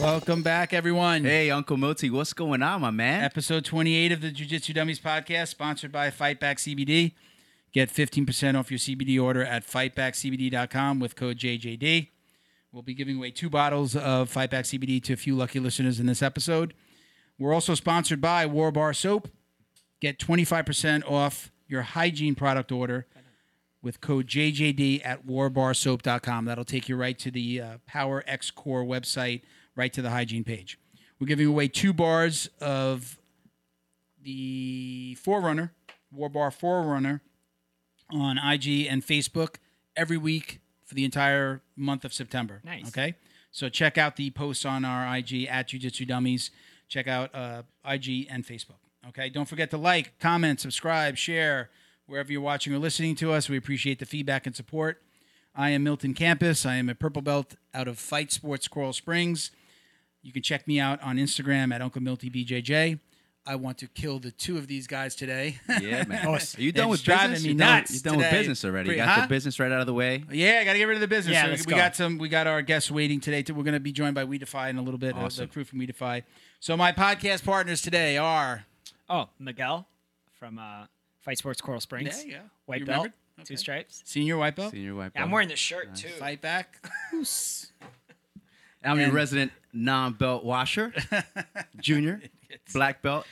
Welcome back, everyone. Hey, Uncle Moti, what's going on, my man? Episode 28 of the Jiu-Jitsu Dummies podcast, sponsored by Fightback CBD. Get 15% off your CBD order at fightbackcbd.com with code JJD. We'll be giving away 2 bottles of Fightback CBD to a few lucky listeners in this episode. We're also sponsored by War Bar Soap. Get 25% off your hygiene product order with code JJD at warbarsoap.com. That'll take you right to the Power X Core website, right to the hygiene page. We're giving away 2 bars of the Forerunner, War Bar Forerunner, on IG and Facebook every week for the entire month of September. Nice. Okay? So check out the posts on our IG at Jiu-Jitsu Dummies. Check out IG and Facebook. Okay? Don't forget to like, comment, subscribe, share, wherever you're watching or listening to us. We appreciate the feedback and support. I am Milton Campus. I am a purple belt out of Fight Sports Coral Springs. You can check me out on Instagram at Uncle Milty BJJ. I want to kill the 2 of these guys today. Yeah, man. Are you done with business? You're done with business already. You got the business right out of the way. Yeah, I got to get rid of the business. Yeah, let's go. We got our guests waiting today. We're going to be joined by We Defy in a little bit. Awesome. The crew from We Defy. So my podcast partners today are Miguel from Fight Sports Coral Springs. There you go. White belt. Remembered? Okay. 2 stripes. Senior white belt. Yeah, I'm wearing the shirt, too. Fight back. I'm your resident non-belt washer. Junior. Black belt.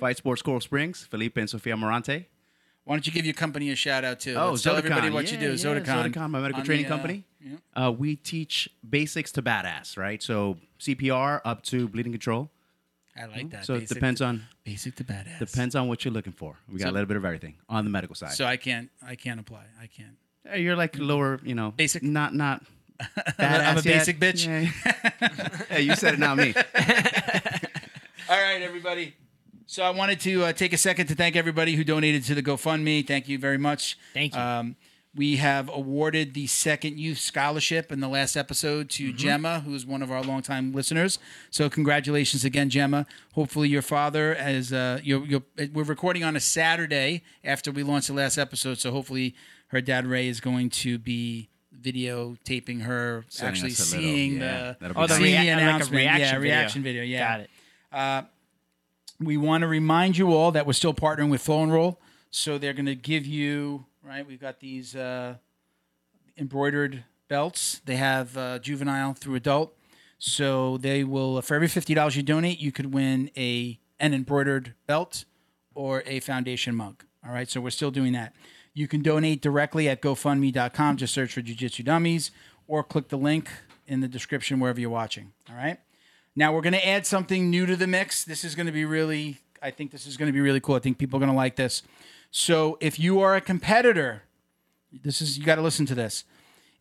Fight Sports Coral Springs. Felipe and Sofia Morante. Why don't you give your company a shout-out, too? Oh, Zodacon. Tell everybody what you do. Zodacon. Zodacon, my medical training company. We teach basics to badass, right? So CPR up to bleeding control. I like that. So basic, it depends on basic to badass. Depends on what you're looking for. We got a little bit of everything on the medical side. So I can't apply. I can't. You're like lower, basic. Not. I'm a basic bitch. Yeah. Hey, you said it, not me. All right, everybody. So I wanted to take a second to thank everybody who donated to the GoFundMe. Thank you very much. Thank you. We have awarded the 2nd youth scholarship in the last episode to Gemma, who is one of our longtime listeners. So congratulations again, Gemma. Hopefully your father, we're recording on a Saturday after we launched the last episode, so hopefully her dad, Ray, is going to be videotaping her, the announcement. Reaction video. Yeah. Got it. We want to remind you all that we're still partnering with Flow and Roll, so they're going to give you... Right, we've got these embroidered belts. They have juvenile through adult. So they will, for every $50 you donate, you could win an embroidered belt or a foundation mug. All right, so we're still doing that. You can donate directly at GoFundMe.com. Just search for Jiu-Jitsu Dummies or click the link in the description wherever you're watching. All right? Now we're going to add something new to the mix. I think this is going to be really cool. I think people are going to like this. So if you are a competitor, you got to listen to this.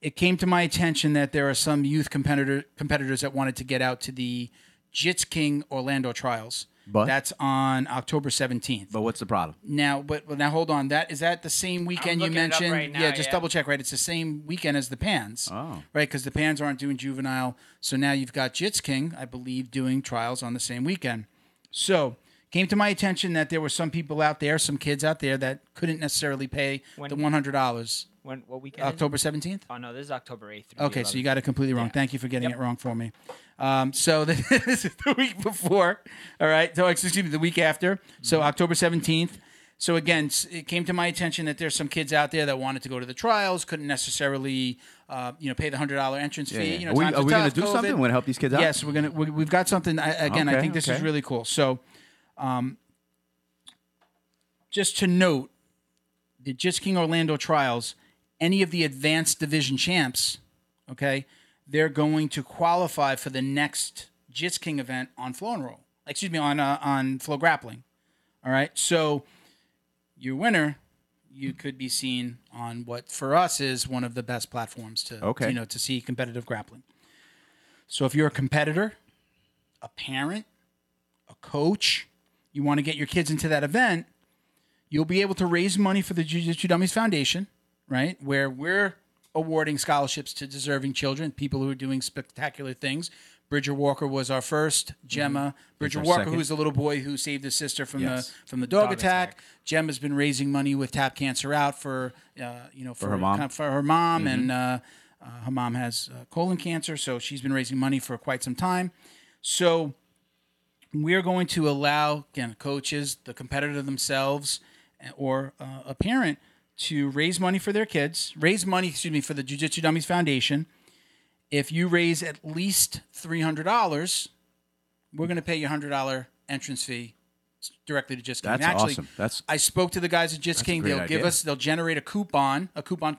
It came to my attention that there are some youth competitors that wanted to get out to the Jits King Orlando Trials. But that's on October 17th. But what's the problem? Now hold on. Is that the same weekend you mentioned? Right now, just double check. Right, it's the same weekend as the PANS. Oh, right, because the PANS aren't doing juvenile. So now you've got Jits King, I believe, doing trials on the same weekend. So. Came to my attention that there were some people out there, some kids out there that couldn't necessarily pay the $100. What weekend? October 17th? Oh, no, this is October 8th. Okay, so you got it completely wrong. Yeah. Thank you for getting it wrong for me. This is the week before. All right, so excuse me, the week after. So October 17th. So again, it came to my attention that there's some kids out there that wanted to go to the trials, couldn't necessarily, pay the $100 entrance fee. Yeah. Are we going to do something? We're going to help these kids out? Yes, we've got something. I think this is really cool. So. Just to note, the Jits King Orlando Trials, any of the advanced division champs, okay, they're going to qualify for the next Jits King event on Flow and Roll. Excuse me, on Flow Grappling. All right, so your winner, you could be seen on what for us is one of the best platforms to see competitive grappling. So if you're a competitor, a parent, a coach, you want to get your kids into that event, you'll be able to raise money for the Jiu-Jitsu Dummies Foundation, right, where we're awarding scholarships to deserving children, people who are doing spectacular things. Bridger Walker was our first. Gemma. Bridger Walker, who is the little boy who saved his sister from the dog attack. Gemma's been raising money with Tap Cancer Out for her mom, and her mom has colon cancer, so she's been raising money for quite some time. So we're going to allow, again, coaches, the competitor themselves, or a parent to raise money for their kids, for the Jiu-Jitsu Dummies Foundation. If you raise at least $300, we're going to pay you a $100 entrance fee directly to Jits King. That's awesome. I spoke to the guys at Jits King. They'll generate a coupon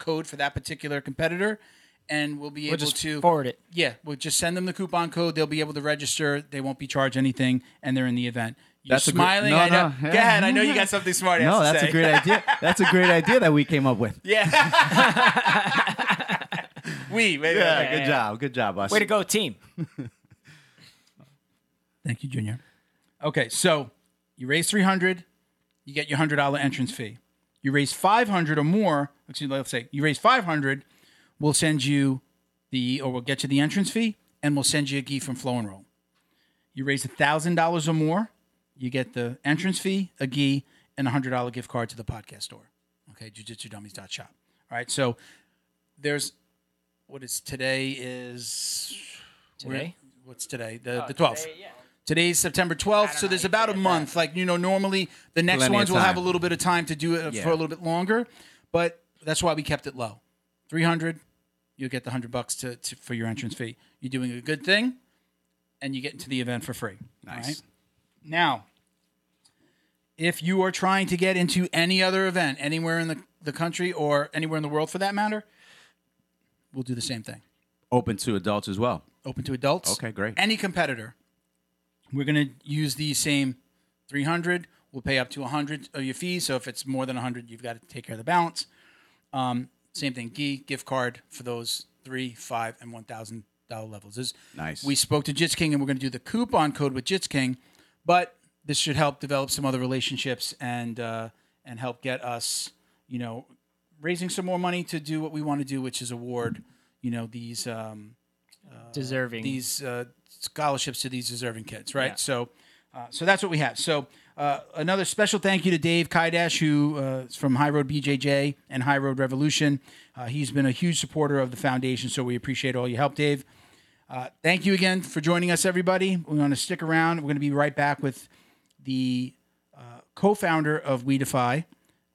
code for that particular competitor, and we'll be able to forward it. Yeah, we'll just send them the coupon code. They'll be able to register. They won't be charged anything, and they're in the event. You're smiling. No, yeah. Go ahead. I know you got something smart. That's a great idea. That's a great idea that we came up with. Yeah. Good job, us. Way to go, team. Thank you, Junior. Okay, so you raise $300, you get your $100 entrance fee. You raise $500 or more. We'll send you we'll get you the entrance fee, and we'll send you a gi from Flow and Roll. You raise $1,000 or more, you get the entrance fee, a gi, and a $100 gift card to the podcast store. Okay, jujitsudummies.shop. All right, so there's today? The 12th. Today's September 12th, so there's about a month. Normally the next ones will have a little bit of time to do it for a little bit longer, but that's why we kept it low. $300, you'll get the $100 for your entrance fee. You're doing a good thing, and you get into the event for free. Nice. Right? Now, if you are trying to get into any other event, anywhere in the country or anywhere in the world for that matter, we'll do the same thing. Open to adults as well. Open to adults. Okay, great. Any competitor. We're going to use the same $300. We'll pay up to $100 of your fee. So if it's more than $100, you've got to take care of the balance. Same thing, gi, gift card for those $3, $5, and $1,000 levels. Nice. We spoke to Jits King, and we're going to do the coupon code with Jits King, but this should help develop some other relationships and help get us, raising some more money to do what we want to do, which is award, these deserving scholarships to these deserving kids, right? Yeah. So that's what we have. So. Another special thank you to Dave Kaidash, who is from High Road BJJ and High Road Revolution. He's been a huge supporter of the foundation, so we appreciate all your help, Dave. Thank you again for joining us, everybody. We're going to stick around. We're going to be right back with the co-founder of We Defy,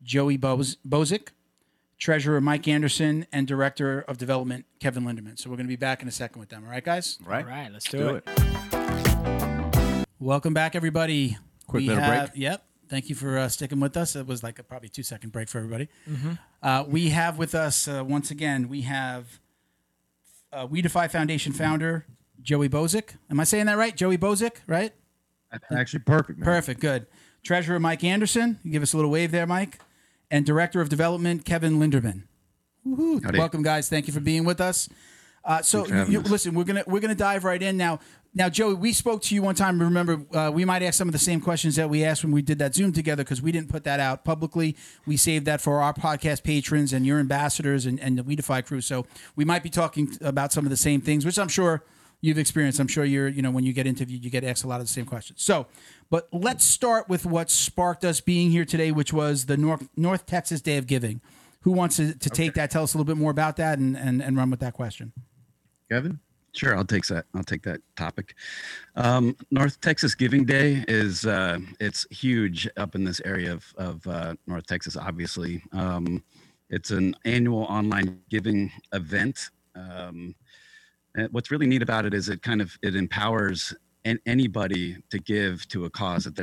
Joey Bozick, treasurer Mike Anderson, and director of development, Kevin Linderman. So we're going to be back in a second with them. All right, guys? Right. All right, let's do it. Welcome back, everybody. Quick break. Yep. Thank you for sticking with us. It was like a probably 2-second break for everybody. Mm-hmm. We have with us, once again, We Defy Foundation founder, Joey Bozick. Am I saying that right? Joey Bozick, right? That's actually perfect, man. Perfect, good. Treasurer Mike Anderson. You give us a little wave there, Mike. And Director of Development, Kevin Linderman. Woo-hoo. Welcome, guys. Thank you for being with us. Listen, we're gonna dive right in now. Now, Joey, we spoke to you one time. Remember, we might ask some of the same questions that we asked when we did that Zoom together because we didn't put that out publicly. We saved that for our podcast patrons and your ambassadors and the We Defy crew. So we might be talking about some of the same things, which I'm sure you've experienced. I'm sure when you get interviewed, you get asked a lot of the same questions. So, but let's start with what sparked us being here today, which was the North Texas Day of Giving. Who wants to take that? Tell us a little bit more about that and run with that question. Kevin? Sure, I'll take that topic. North Texas Giving Day is it's huge up in this area of North Texas, obviously. It's an annual online giving event. And what's really neat about it is it empowers anybody to give to a cause that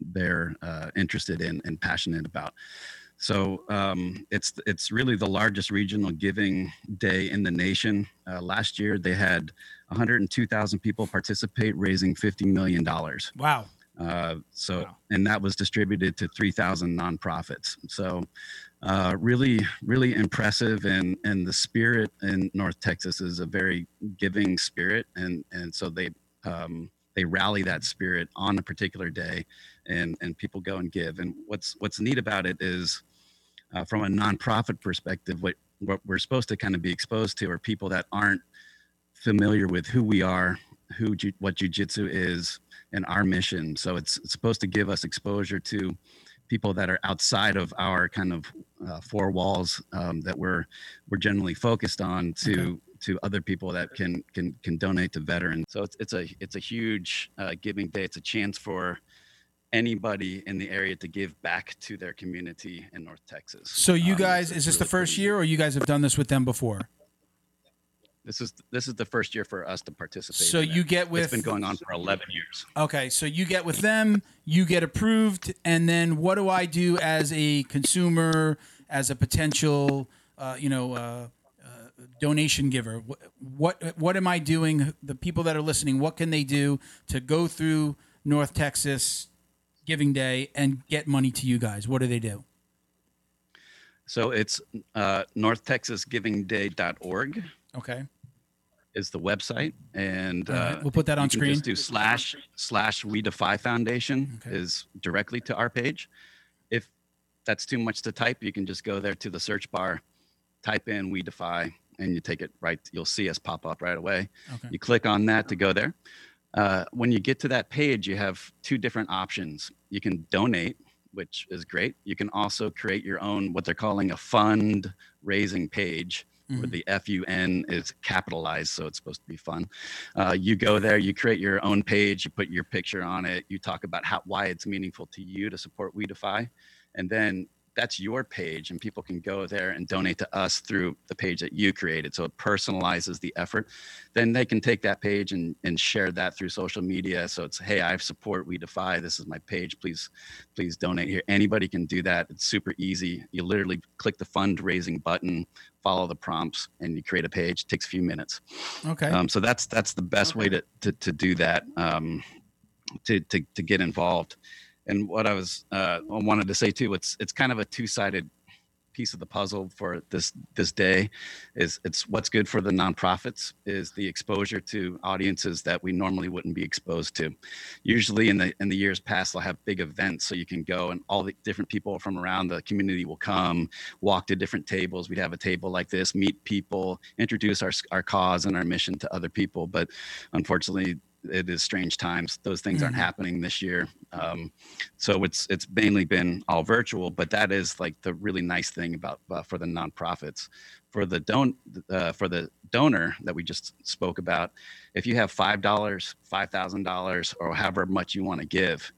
they're interested in and passionate about. So it's really the largest regional giving day in the nation. Last year, they had 102,000 people participate, raising $50 million. Wow. And that was distributed to 3,000 nonprofits. So really, really impressive. And the spirit in North Texas is a very giving spirit. And so they rally that spirit on a particular day and people go and give. And what's neat about it is, from a nonprofit perspective, what we're supposed to kind of be exposed to are people that aren't familiar with who we are, what jiu-jitsu is, and our mission. So it's supposed to give us exposure to people that are outside of our kind of four walls that we're generally focused on to to other people that can donate to veterans. So it's a huge giving day. It's a chance for anybody in the area to give back to their community in North Texas. So you guys, is this really the first year, or you guys have done this with them before? This is the first year for us to participate. So you get with... It's been going on for 11 years. Okay, so you get with them, you get approved, and then what do I do as a consumer, as a potential, donation giver? What am I doing? The people that are listening, what can they do to go through North Texas Giving Day and get money to you guys? What do they do? So it's northtexasgivingday.org. Okay. Is the website, and we'll put that on screen. Just do / We Defy Foundation. Okay. Is directly to our page. If that's too much to type, you can just go there to the search bar, type in We Defy, and you take it right. You'll see us pop up right away. Okay. You click on that to go there. When you get to that page, you have two different options. You can donate, which is great. You can also create your own, what they're calling a fundraising page. Mm-hmm. Where the FUN is capitalized, so it's supposed to be fun. You go there, you create your own page, you put your picture on it, you talk about why it's meaningful to you to support We Defy, and then that's your page, and people can go there and donate to us through the page that you created, so it personalizes the effort. Then they can take that page and share that through social media, so it's, hey, I support We Defy, this is my page, please donate here. Anybody can do that, it's super easy. You literally click the fundraising button, follow the prompts, and you create a page. It takes a few minutes. Okay. So that's the best way to do that, to get involved. And what I wanted to say too, it's kind of a two-sided piece of the puzzle for this day. Is it's what's good for the nonprofits is the exposure to audiences that we normally wouldn't be exposed to. Usually in the years past, they'll have big events, so you can go and all the different people from around the community will come, walk to different tables. We'd have a table like this, meet people, introduce our cause and our mission to other people. But unfortunately, it is strange times. Those things aren't happening this year. So it's mainly been all virtual, but that is like the really nice thing about for the nonprofits. For the donor that we just spoke about, if you have $5, $5,000, or however much you want to give,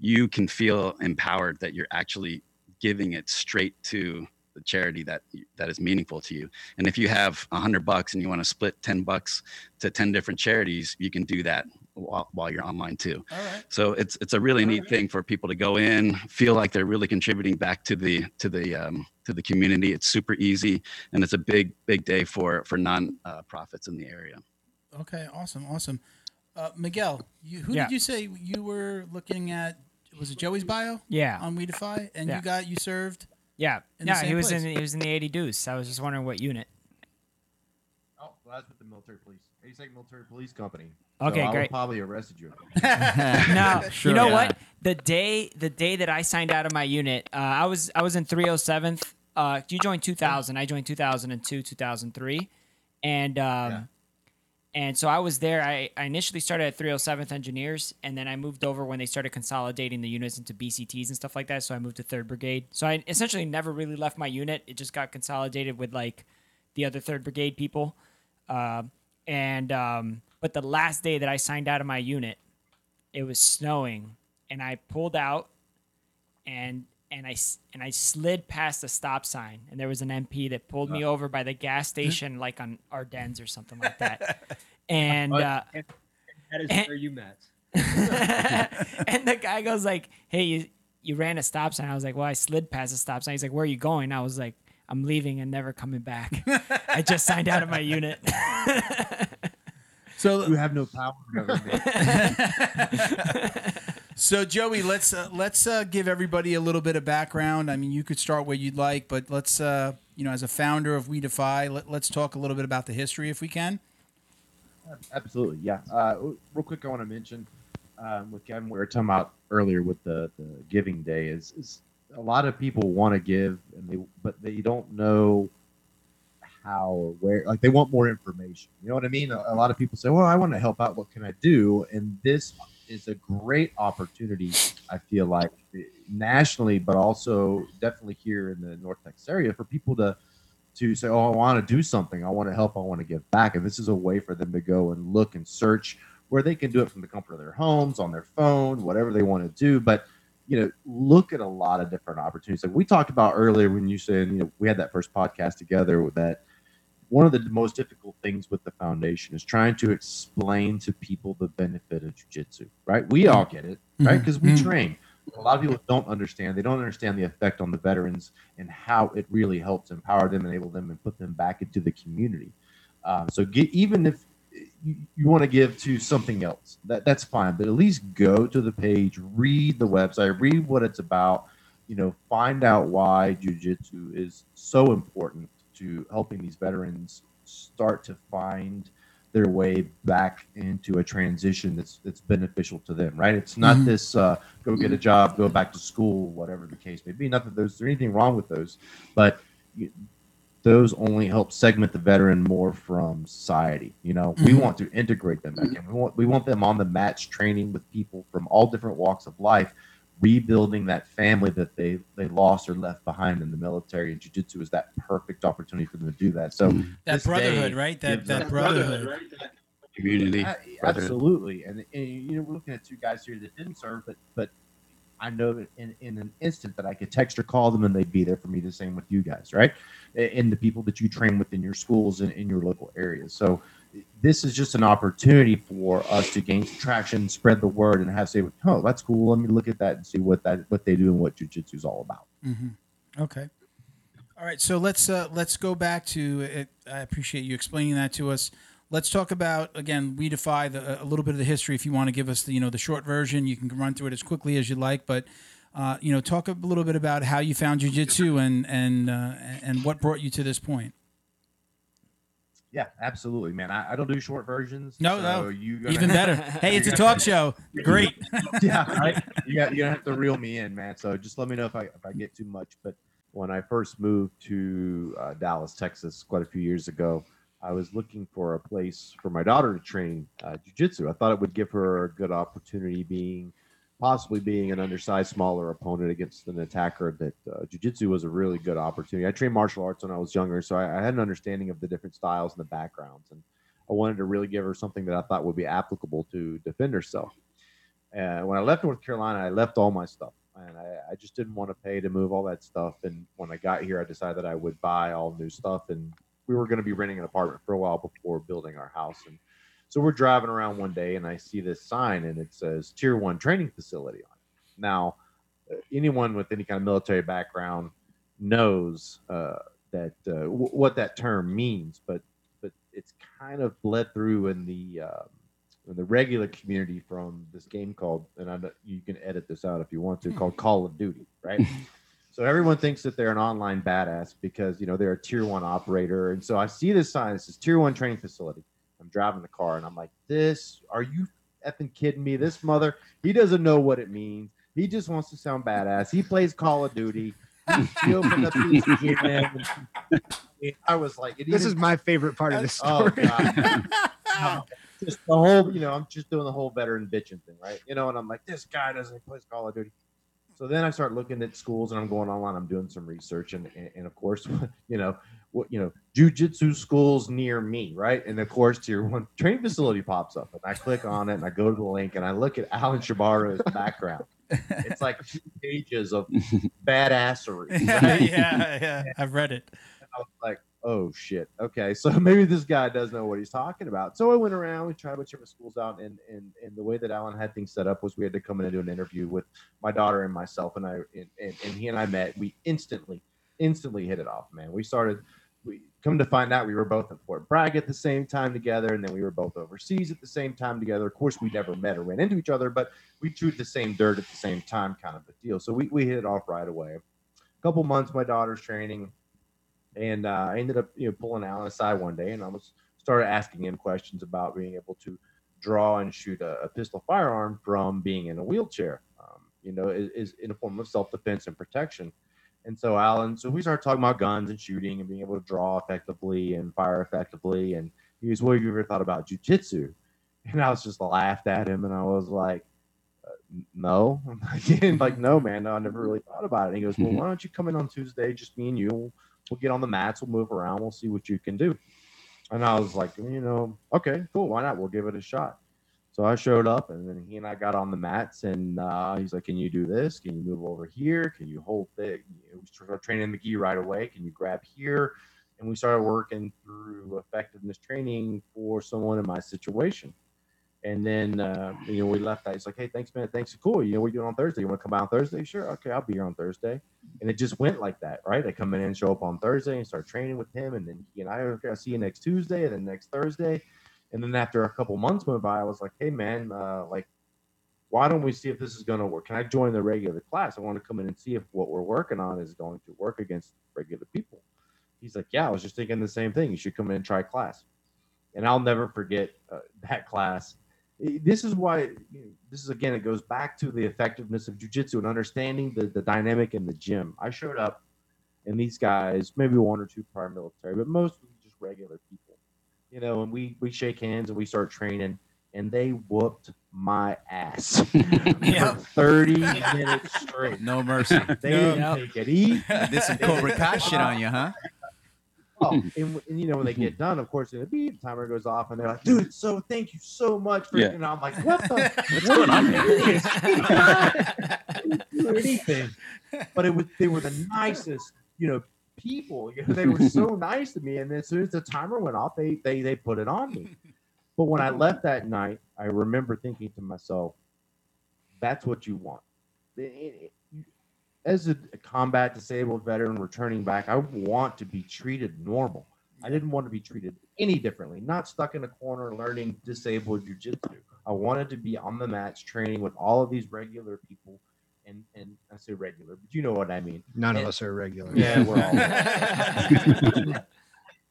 you can feel empowered that you're actually giving it straight to the charity that is meaningful to you. And if you have $100 and you want to split $10 to 10 different charities, you can do that while you're online too. All right. So it's a really neat thing for people to go in, feel like they're really contributing back to the community. It's super easy, and it's a big day for non-profits in the area. Okay, awesome. Miguel, did you say you were looking at? Was it Joey's bio? Yeah. On We Defy, and you served. Yeah, he was in the 80 Deuce. I was just wondering what unit. Oh, well, that's with the military police. 82nd Military Police Company. Okay, so great. I would probably arrested you. No, sure. You know what? The day that I signed out of my unit, I was in 307th. You joined 2000. I joined 2002, 2003, and so I was there. I initially started at 307th Engineers, and then I moved over when they started consolidating the units into BCTs and stuff like that, so I moved to 3rd Brigade. So I essentially never really left my unit. It just got consolidated with, like, the other 3rd Brigade people. But the last day that I signed out of my unit, it was snowing, and I pulled out, and I slid past a stop sign, and there was an MP that pulled me over by the gas station, like on Ardennes or something like that. And that is where you met. And the guy goes like, "Hey, you ran a stop sign." I was like, "Well, I slid past a stop sign." He's like, "Where are you going?" I was like, "I'm leaving and never coming back. I just signed out of my unit." So you have no power over me. So Joey, let's give everybody a little bit of background. I mean, you could start where you'd like, but let's as a founder of We Defy, let's talk a little bit about the history if we can. Absolutely, yeah. Real quick, I want to mention with Kevin, we were talking about earlier with the Giving Day is a lot of people want to give, but they don't know how or where. Like, they want more information. You know what I mean? A lot of people say, "Well, I want to help out. What can I do?" And this is a great opportunity, I feel like, nationally, but also definitely here in the North Texas area for people to to say, oh, I want to do something. I want to help. I want to give back. And this is a way for them to go and look and search where they can do it from the comfort of their homes, on their phone, whatever they want to do. But, you know, look at a lot of different opportunities. Like we talked about earlier when you said, you know, we had that first podcast together, that one of the most difficult things with the foundation is trying to explain to people the benefit of jiu-jitsu, right? We all get it, right? Because we train. A lot of people don't understand. They don't understand the effect on the veterans and how it really helps empower them, enable them, and put them back into the community. Even if you want to give to something else, that's fine. But at least go to the page, read the website, read what it's about. You know, find out why jiu-jitsu is so important to helping these veterans start to find their way back into a transition that's beneficial to them, right? It's not this go get a job, go back to school, whatever the case may be. Not that there's anything wrong with those, but those only help segment the veteran more from society. You know, we want to integrate them back in. We want them on the mats, training with people from all different walks of life, rebuilding that family that they lost or left behind in the military, and jiu-jitsu is that perfect opportunity for them to do that. So that brotherhood, right? That brotherhood, right? That community, absolutely. And you know, we're looking at two guys here that didn't serve, but I know that in an instant that I could text or call them and they'd be there for me. The same with you guys, right? And the people that you train within your schools and in your local areas. So this is just an opportunity for us to gain traction, spread the word, and have say, oh, that's cool. Let me look at that and see what they do and what jiu-jitsu is all about. Mm-hmm. Okay. All right. So let's go back to it. I appreciate you explaining that to us. Let's talk about, again, We Defy, a little bit of the history. If you want to give us the short version, you can run through it as quickly as you like, but talk a little bit about how you found jiu-jitsu and what brought you to this point. Yeah, absolutely, man. I don't do short versions. No. Even better. Hey, it's a talk show. Great. Yeah, right? You have to reel me in, man. So just let me know if I get too much. But when I first moved to Dallas, Texas, quite a few years ago, I was looking for a place for my daughter to train jiu-jitsu. I thought it would give her a good opportunity, possibly being an undersized, smaller opponent against an attacker, that jiu-jitsu was a really good opportunity. I trained martial arts when I was younger, so I had an understanding of the different styles and the backgrounds, and I wanted to really give her something that I thought would be applicable to defend herself. And when I left North Carolina, I left all my stuff, and I just didn't want to pay to move all that stuff. And when I got here, I decided that I would buy all new stuff, and we were going to be renting an apartment for a while before building our house. And so we're driving around one day, and I see this sign, and it says Tier 1 Training Facility on it. Now, anyone with any kind of military background knows what that term means, but it's kind of bled through in the regular community from this game called, and you can edit this out if you want to, called Call of Duty, right? So everyone thinks that they're an online badass because they're a Tier 1 operator, and so I see this sign. It says Tier 1 Training Facility. I'm driving the car, and I'm like, are you effing kidding me? This mother, he doesn't know what it means. He just wants to sound badass. He plays Call of Duty. He opened up these and I was like, this is my favorite part of the story. Oh, God. Just the whole, I'm just doing the whole veteran bitching thing, right? And I'm like, this guy doesn't play Call of Duty. So then I start looking at schools, and I'm going online. I'm doing some research, and of course, jiu-jitsu schools near me, right? And of course, Tier 1 Training Facility pops up, and I click on it, and I go to the link, and I look at Alan Shabaro's background. It's like 2 pages of badassery. Right? Yeah. I've read it. And I was like, oh shit. Okay, so maybe this guy does know what he's talking about. So I went around, we tried a bunch of schools out, and the way that Alan had things set up was we had to come in and do an interview with my daughter and myself, and he and I met. We instantly hit it off, man. We come to find out we were both at Fort Bragg at the same time together, and then we were both overseas at the same time together. Of course, we never met or ran into each other, but we chewed the same dirt at the same time, kind of a deal. So we hit it off right away. A couple months, my daughter's training. And I ended up, pulling Alan aside one day, and I started asking him questions about being able to draw and shoot a pistol firearm from being in a wheelchair. Is in a form of self-defense and protection. And so Alan, we started talking about guns and shooting and being able to draw effectively and fire effectively. And he was, well, have you ever thought about jiu-jitsu? And I was just laughed at him, and I was like, no. I'm like, no, man, no, I never really thought about it. And he goes, well, why don't you come in on Tuesday, just me and you? We'll get on the mats. We'll move around. We'll see what you can do. And I was like, you know, okay, cool. Why not? We'll give it a shot. So I showed up, and then he and I got on the mats, and he's like, can you do this? Can you move over here? Can you hold it? We started training the gi right away. Can you grab here? And we started working through effectiveness training for someone in my situation. And then, you know, we left that. He's like, hey, thanks, man. Thanks. Cool. You know, we do it on Thursday. You want to come out on Thursday? Sure. Okay, I'll be here on Thursday. And it just went like that, right? I come in and show up on Thursday and start training with him. And then he and I, okay, I'll see you next Tuesday and then next Thursday. And then after a couple months went by, I was like, hey, man, like, why don't we see if this is going to work? Can I join the regular class? I want to come in and see if what we're working on is going to work against regular people. He's like, yeah, I was just thinking the same thing. You should come in and try class. And I'll never forget that class. This is why, you know, this is, again, it goes back to the effectiveness of jiu-jitsu and understanding the dynamic in the gym. I showed up, and these guys, maybe one or two prior military, but mostly just regular people, you know, and we shake hands and we start training, and they whooped my ass for 30 minutes straight. No mercy. They didn't take it easy. Did some Cobra Kai shit on you, huh? Oh, and you know, when they get done, of course, the timer goes off, and they're like, dude, so thank you so much for, you know, I'm like, what the, what's going on here? Anything. But it was, they were the nicest, you know, people. You know, they were so nice to me. And then as soon as the timer went off, they put it on me. But when I left that night, I remember thinking to myself, that's what you want. As a combat disabled veteran returning back, I want to be treated normal. I didn't want to be treated any differently, not stuck in a corner learning disabled jiu-jitsu. I wanted to be on the mats training with all of these regular people. And I say regular, but you know what I mean. None of us are regular. Yeah, we're all.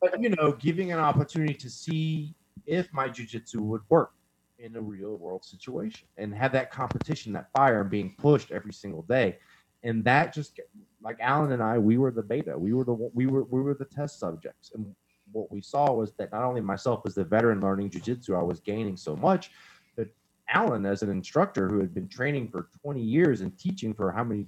But, you know, giving an opportunity to see if my jiu-jitsu would work in a real world situation and have that competition, that fire being pushed every single day. And that just, like Alan and I, we were the beta. We were the test subjects. And what we saw was that not only myself as the veteran learning jiu-jitsu, I was gaining so much, but Alan as an instructor who had been training for 20 years and teaching for how many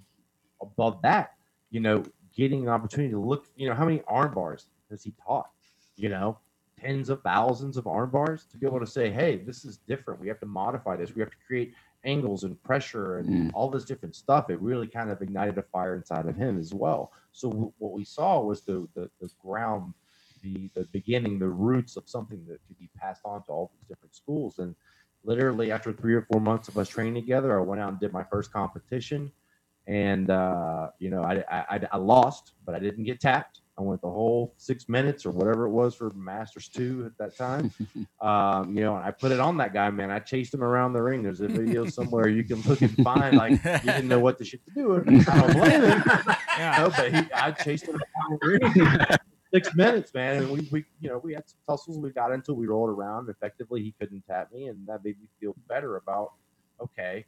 above that, you know, getting an opportunity to look, you know, how many arm bars has he taught, you know, tens of thousands of arm bars, to be able to say, hey, this is different. We have to modify this. We have to create angles and pressure and all this different stuff. It really kind of ignited a fire inside of him as well. So what we saw was the ground, the beginning, the roots of something that could be passed on to all these different schools. And literally after 3 or 4 months of us training together, I went out and did my first competition. And, you know, I lost, but I didn't get tapped. I went the whole 6 minutes or whatever it was for Masters 2 at that time. You know, and I put it on that guy, man. I chased him around the ring. There's a video somewhere you can look and find. Like, you didn't know what the shit to do. I don't blame him. Yeah. No, but I chased him around the ring. 6 minutes, man. And we, you know, we had some tussles. We got into, we rolled around. Effectively, he couldn't tap me, and that made me feel better about, okay,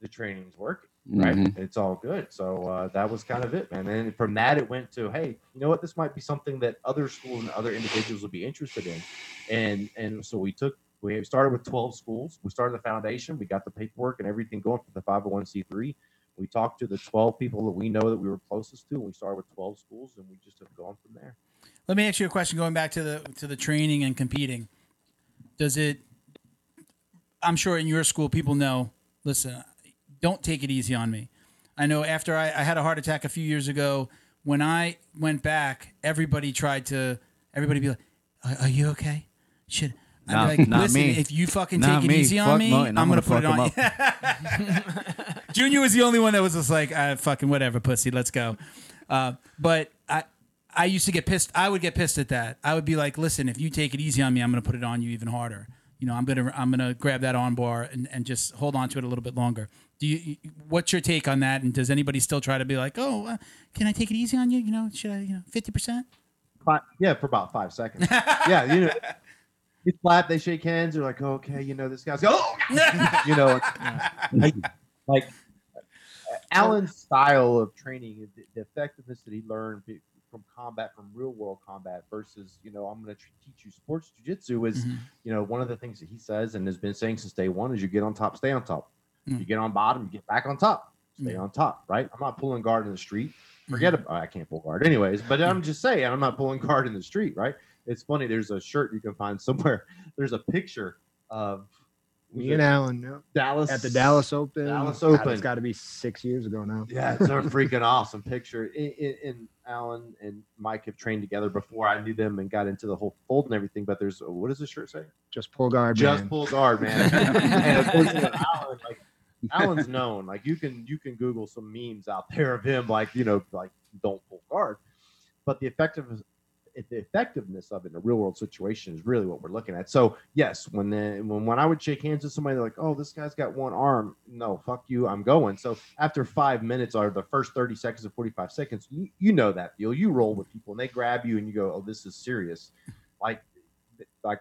the training's working. Right. Mm-hmm. It's all good. So that was kind of it, man. And from that, it went to, hey, you know what? This might be something that other schools and other individuals would be interested in. And so we started with 12 schools. We started the foundation. We got the paperwork and everything going for the 501c3. We talked to the 12 people that we know that we were closest to. We started with 12 schools, and we just have gone from there. Let me ask you a question going back to the training and competing. Does it, I'm sure in your school, people know, listen, don't take it easy on me. I know after I had a heart attack a few years ago, when I went back, everybody be like, are you okay? Shit. I'd be like, listen, if you fucking take it easy on me, I'm going to put it on you. Junior was the only one that was just like, fucking whatever, pussy, let's go. But I used to get pissed. I would get pissed at that. I would be like, listen, if you take it easy on me, I'm going to put it on you even harder. You know, I'm gonna grab that arm bar and just hold on to it a little bit longer. What's your take on that? And does anybody still try to be like, oh, can I take it easy on you? You know, should I, you know, 50%? Yeah, for about 5 seconds. Yeah, you know, they slap, they shake hands. They're like, okay, you know, this guy's, oh, you know, like Alan's style of training, the effectiveness that he learned from combat, from real world combat versus, you know, I'm going to teach you sports jiu-jitsu is, you know, one of the things that he says and has been saying since day one is you get on top, stay on top. You get on bottom, you get back on top. stay on top, right? I'm not pulling guard in the street. Forget about I can't pull guard anyways, but I'm just saying I'm not pulling guard in the street, right? It's funny. There's a shirt you can find somewhere. There's a picture of me and Alan Dallas at the Dallas Open. It's got to be 6 years ago now. Yeah, it's a freaking awesome picture. And Alan and Mike have trained together before I knew them and got into the whole fold and everything. But there's what does the shirt say? Just pull guard. Just pull guard, man. And of course, you know, Alan, like, Alan's known. Like you can Google some memes out there of him, like, you know, like don't pull guard. But the effectiveness of it in a real world situation is really what we're looking at. So yes, when I would shake hands with somebody, they're like, oh, this guy's got one arm. No, fuck you, I'm going. So after 5 minutes or the first 30 seconds or 45 seconds, you know that deal. You roll with people and they grab you and you go, oh, this is serious. Like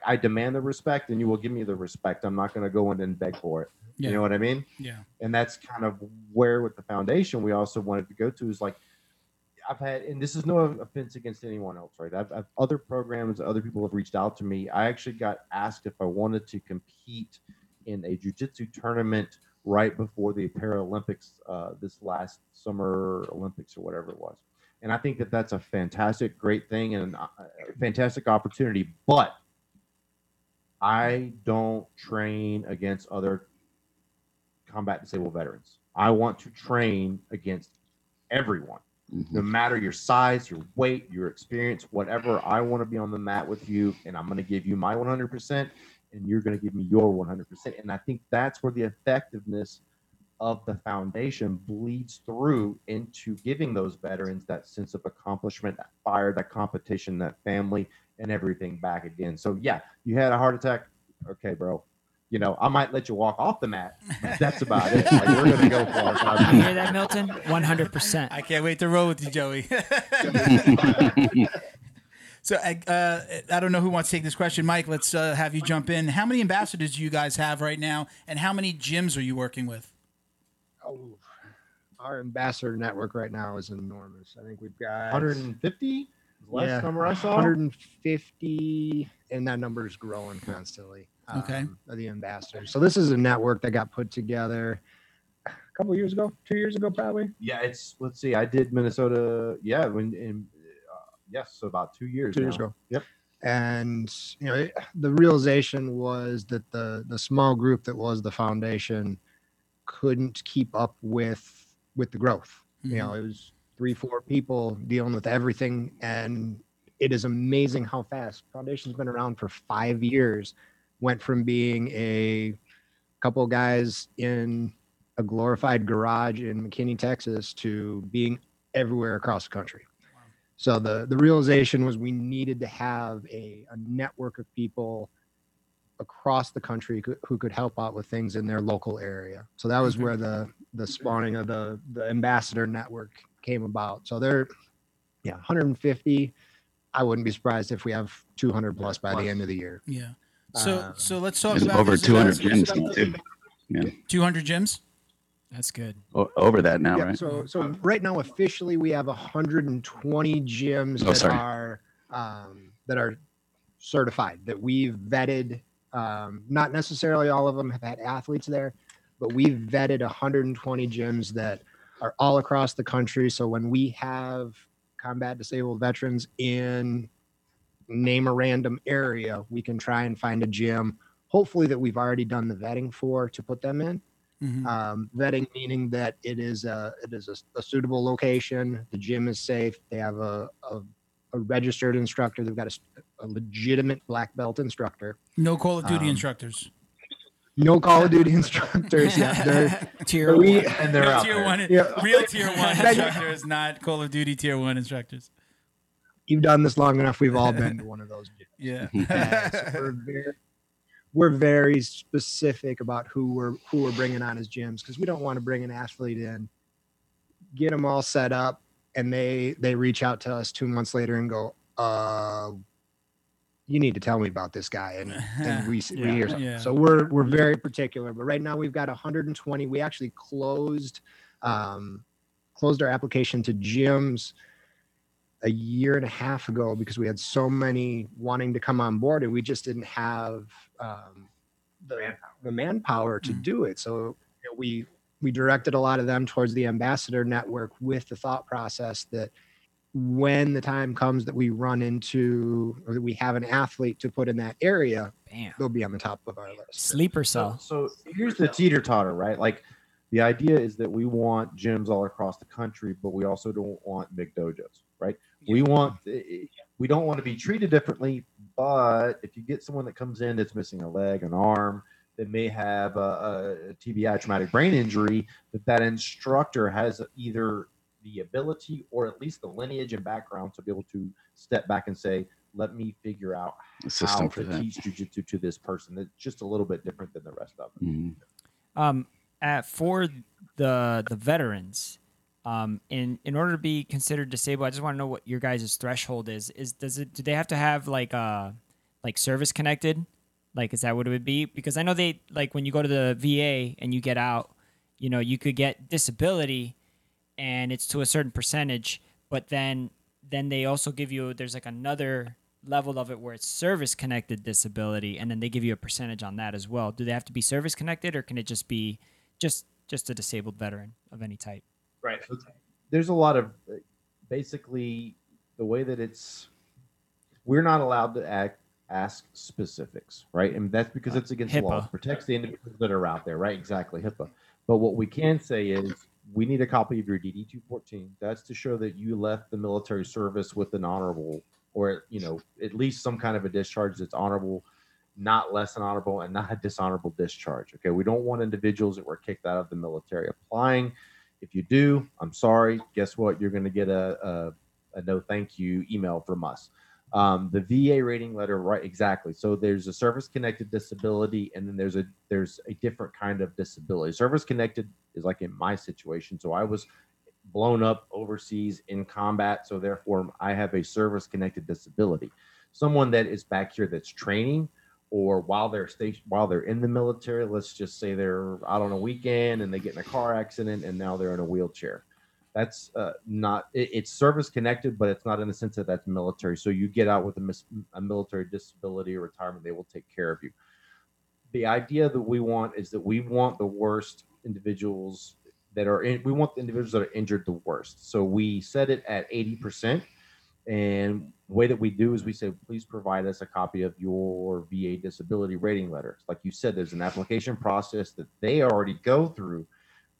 I demand the respect and you will give me the respect. I'm not going to go in and beg for it. Yeah. You know what I mean? Yeah. And that's kind of where with the foundation we also wanted to go to is like, I've had, and this is no offense against anyone else, right? I've other programs, other people have reached out to me. I actually got asked if I wanted to compete in a jiu-jitsu tournament right before the Paralympics, this last summer Olympics or whatever it was. And I think that that's a fantastic, great thing and a fantastic opportunity, but I don't train against other combat disabled veterans. I want to train against everyone. No matter your size, your weight, your experience, whatever, I want to be on the mat with you, and I'm going to give you my 100%, and you're going to give me your 100%. And I think that's where the effectiveness of the foundation bleeds through into giving those veterans that sense of accomplishment, that fire, that competition, that family, and everything back again. So, yeah, you had a heart attack. Okay, bro. You know, I might let you walk off the mat. That's about it. Like, we're going to go for our time. You hear that, Milton? 100%. I can't wait to roll with you, Joey. So I don't know who wants to take this question. Mike, let's have you jump in. How many ambassadors do you guys have right now, and how many gyms are you working with? Oh, our ambassador network right now is enormous. I think we've got 150. Last number I saw 150, and that number is growing constantly. Okay. The ambassadors. So this is a network that got put together a couple years ago, 2 years ago, probably. Yeah, it's, let's see, I did Minnesota. Yeah, so about 2 years. 2 years ago. Yep. And you know, the realization was that the small group that was the foundation couldn't keep up with the growth. Mm-hmm. You know, it was 3-4 people dealing with everything, and it is amazing how fast foundation's been around for 5 years. Went from being a couple guys in a glorified garage in McKinney, Texas, to being everywhere across the country. Wow. So the realization was we needed to have a network of people across the country who could help out with things in their local area. So that was where the spawning of the ambassador network came about. So they're 150. I wouldn't be surprised if we have 200 plus by the end of the year. Yeah. So let's talk about over 200 gyms too. Yeah. 200 gyms. That's good. Over that now, right? So right now officially we have 120 gyms that are certified, that we've vetted. Not necessarily all of them have had athletes there, but we've vetted 120 gyms that are all across the country. So when we have combat disabled veterans in name a random area, we can try and find a gym, hopefully that we've already done the vetting for, to put them in. Mm-hmm. Vetting meaning that it is a suitable location, the gym is safe, they have a registered instructor, they've got a legitimate black belt instructor. No Call of Duty instructors. No Call of Duty instructors. Yeah, they're tier one, and they're out tier one. Yeah. Real tier one instructors, not Call of Duty tier one instructors. You've done this long enough. We've all been to one of those gyms. Yeah. So we're very specific about who we're bringing on as gyms, because we don't want to bring an athlete in, get them all set up, and they reach out to us 2 months later and go, you need to tell me about this guy. And we hear something. Yeah. So we're very particular. But right now we've got 120. We actually closed our application to gyms a year and a half ago because we had so many wanting to come on board, and we just didn't have the manpower to do it. So you know, we we directed a lot of them towards the ambassador network with the thought process that when the time comes that we run into or that we have an athlete to put in that area, they'll be on the top of our list. Sleeper cell. So here's the teeter totter, right? Like the idea is that we want gyms all across the country, but we also don't want big dojos, right? Yeah. We don't want to be treated differently, but if you get someone that comes in that's missing a leg, an arm, that may have a TBI, traumatic brain injury, that instructor has either the ability or at least the lineage and background to be able to step back and say, let me figure out how to teach jiu-jitsu to this person. That's just a little bit different than the rest of them. Mm-hmm. For the veterans, in order to be considered disabled, I just want to know what your guys' threshold is. Do they have to have like service connected? Like, is that what it would be? Because I know they, like, when you go to the VA and you get out, you know, you could get disability and it's to a certain percentage, but then they also give you, there's like another level of it where it's service connected disability. And then they give you a percentage on that as well. Do they have to be service connected, or can it just be just a disabled veteran of any type? Right. There's a lot of, basically the way that it's, we're not allowed to ask specifics, right? And that's because it's against HIPAA. The law. It protects the individuals that are out there, right? Exactly, HIPAA. But what we can say is we need a copy of your DD-214. That's to show that you left the military service with an honorable, or, you know, at least some kind of a discharge that's honorable, not less than honorable, and not a dishonorable discharge, okay? We don't want individuals that were kicked out of the military applying. If you do, I'm sorry, guess what? You're going to get a no thank you email from us. The VA rating letter, right? Exactly. So there's a service-connected disability, and then there's a different kind of disability. Service-connected is like in my situation. So I was blown up overseas in combat, so therefore I have a service-connected disability. Someone that is back here that's training, or while they're in the military, let's just say they're out on a weekend and they get in a car accident and now they're in a wheelchair. That's it's service connected, but it's not in the sense that that's military. So you get out with a military disability or retirement, they will take care of you. The idea that we want is that we want the worst individuals that are in, we want the individuals that are injured the worst. So we set it at 80%. And the way that we do is we say, please provide us a copy of your VA disability rating letter. Like you said, there's an application process that they already go through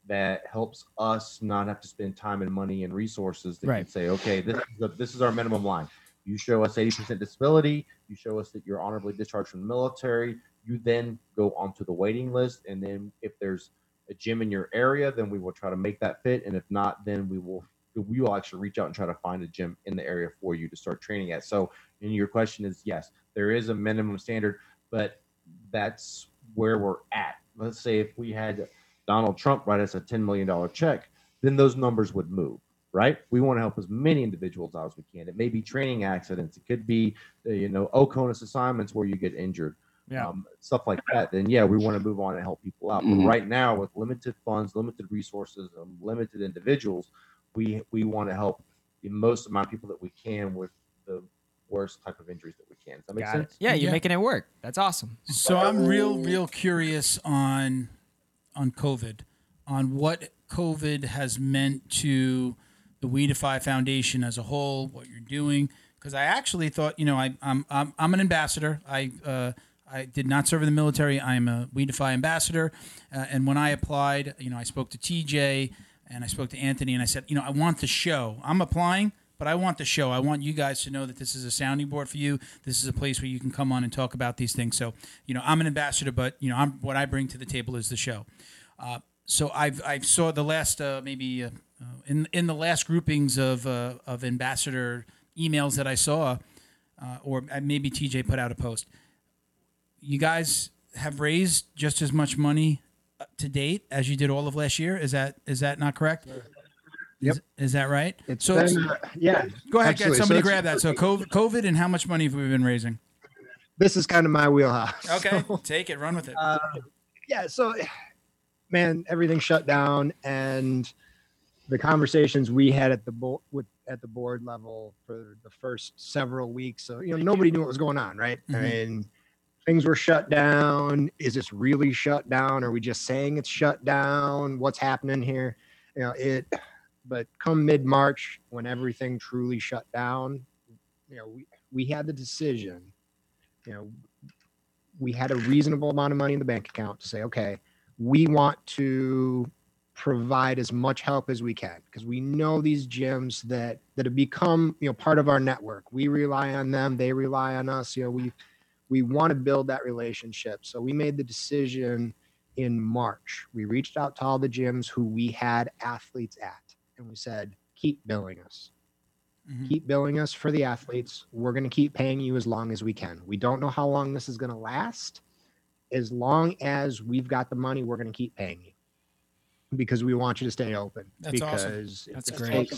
that helps us not have to spend time and money and resources that can say, okay, this is our minimum line. You show us 80% disability. You show us that you're honorably discharged from the military. You then go onto the waiting list. And then if there's a gym in your area, then we will try to make that fit. And if not, then we will actually reach out and try to find a gym in the area for you to start training at. So, and your question is, yes, there is a minimum standard, but that's where we're at. Let's say if we had Donald Trump write us a $10 million check, then those numbers would move, right? We want to help as many individuals out as we can. It may be training accidents. It could be, OCONUS assignments where you get injured, stuff like that. Then, we want to move on and help people out. Mm-hmm. But right now, with limited funds, limited resources, and limited individuals, we want to help the most amount of people that we can with the worst type of injuries that we can. Does that make sense? Yeah, you're making it work. That's awesome. So I'm real curious on COVID, on what COVID has meant to the We Defy Foundation as a whole, what you're doing. Because I actually thought, I'm an ambassador. I did not serve in the military. I am a We Defy ambassador. And when I applied, I spoke to TJ and I spoke to Anthony and I said, I want the show. I'm applying, but I want the show. I want you guys to know that this is a sounding board for you. This is a place where you can come on and talk about these things. So, I'm an ambassador, but what I bring to the table is the show. So I've saw the last in the last groupings of ambassador emails that I saw, or maybe TJ put out a post. You guys have raised just as much money to date as you did all of last year. Is that not correct? Sure. Yep. Is that right? Go ahead, get somebody grab that. So COVID and how much money have we been raising? This is kind of my wheelhouse. Okay, so, take it, run with it. So, man, everything shut down, and the conversations we had at the board level for the first several weeks. So nobody knew what was going on, right? Mm-hmm. I mean, things were shut down. Is this really shut down? Are we just saying it's shut down? What's happening here? You know, but come mid-March, when everything truly shut down, you know, we had the decision, you know, we had a reasonable amount of money in the bank account to say, okay, we want to provide as much help as we can, because we know these gyms that have become, you know, part of our network. We rely on them. They rely on us. You know, we want to build that relationship. So we made the decision in March. We reached out to all the gyms who we had athletes at, and we said, keep billing us. Mm-hmm. Keep billing us for the athletes. We're going to keep paying you as long as we can. We don't know how long this is going to last. As long as we've got the money, we're going to keep paying you, because we want you to stay open. That's awesome. That's great.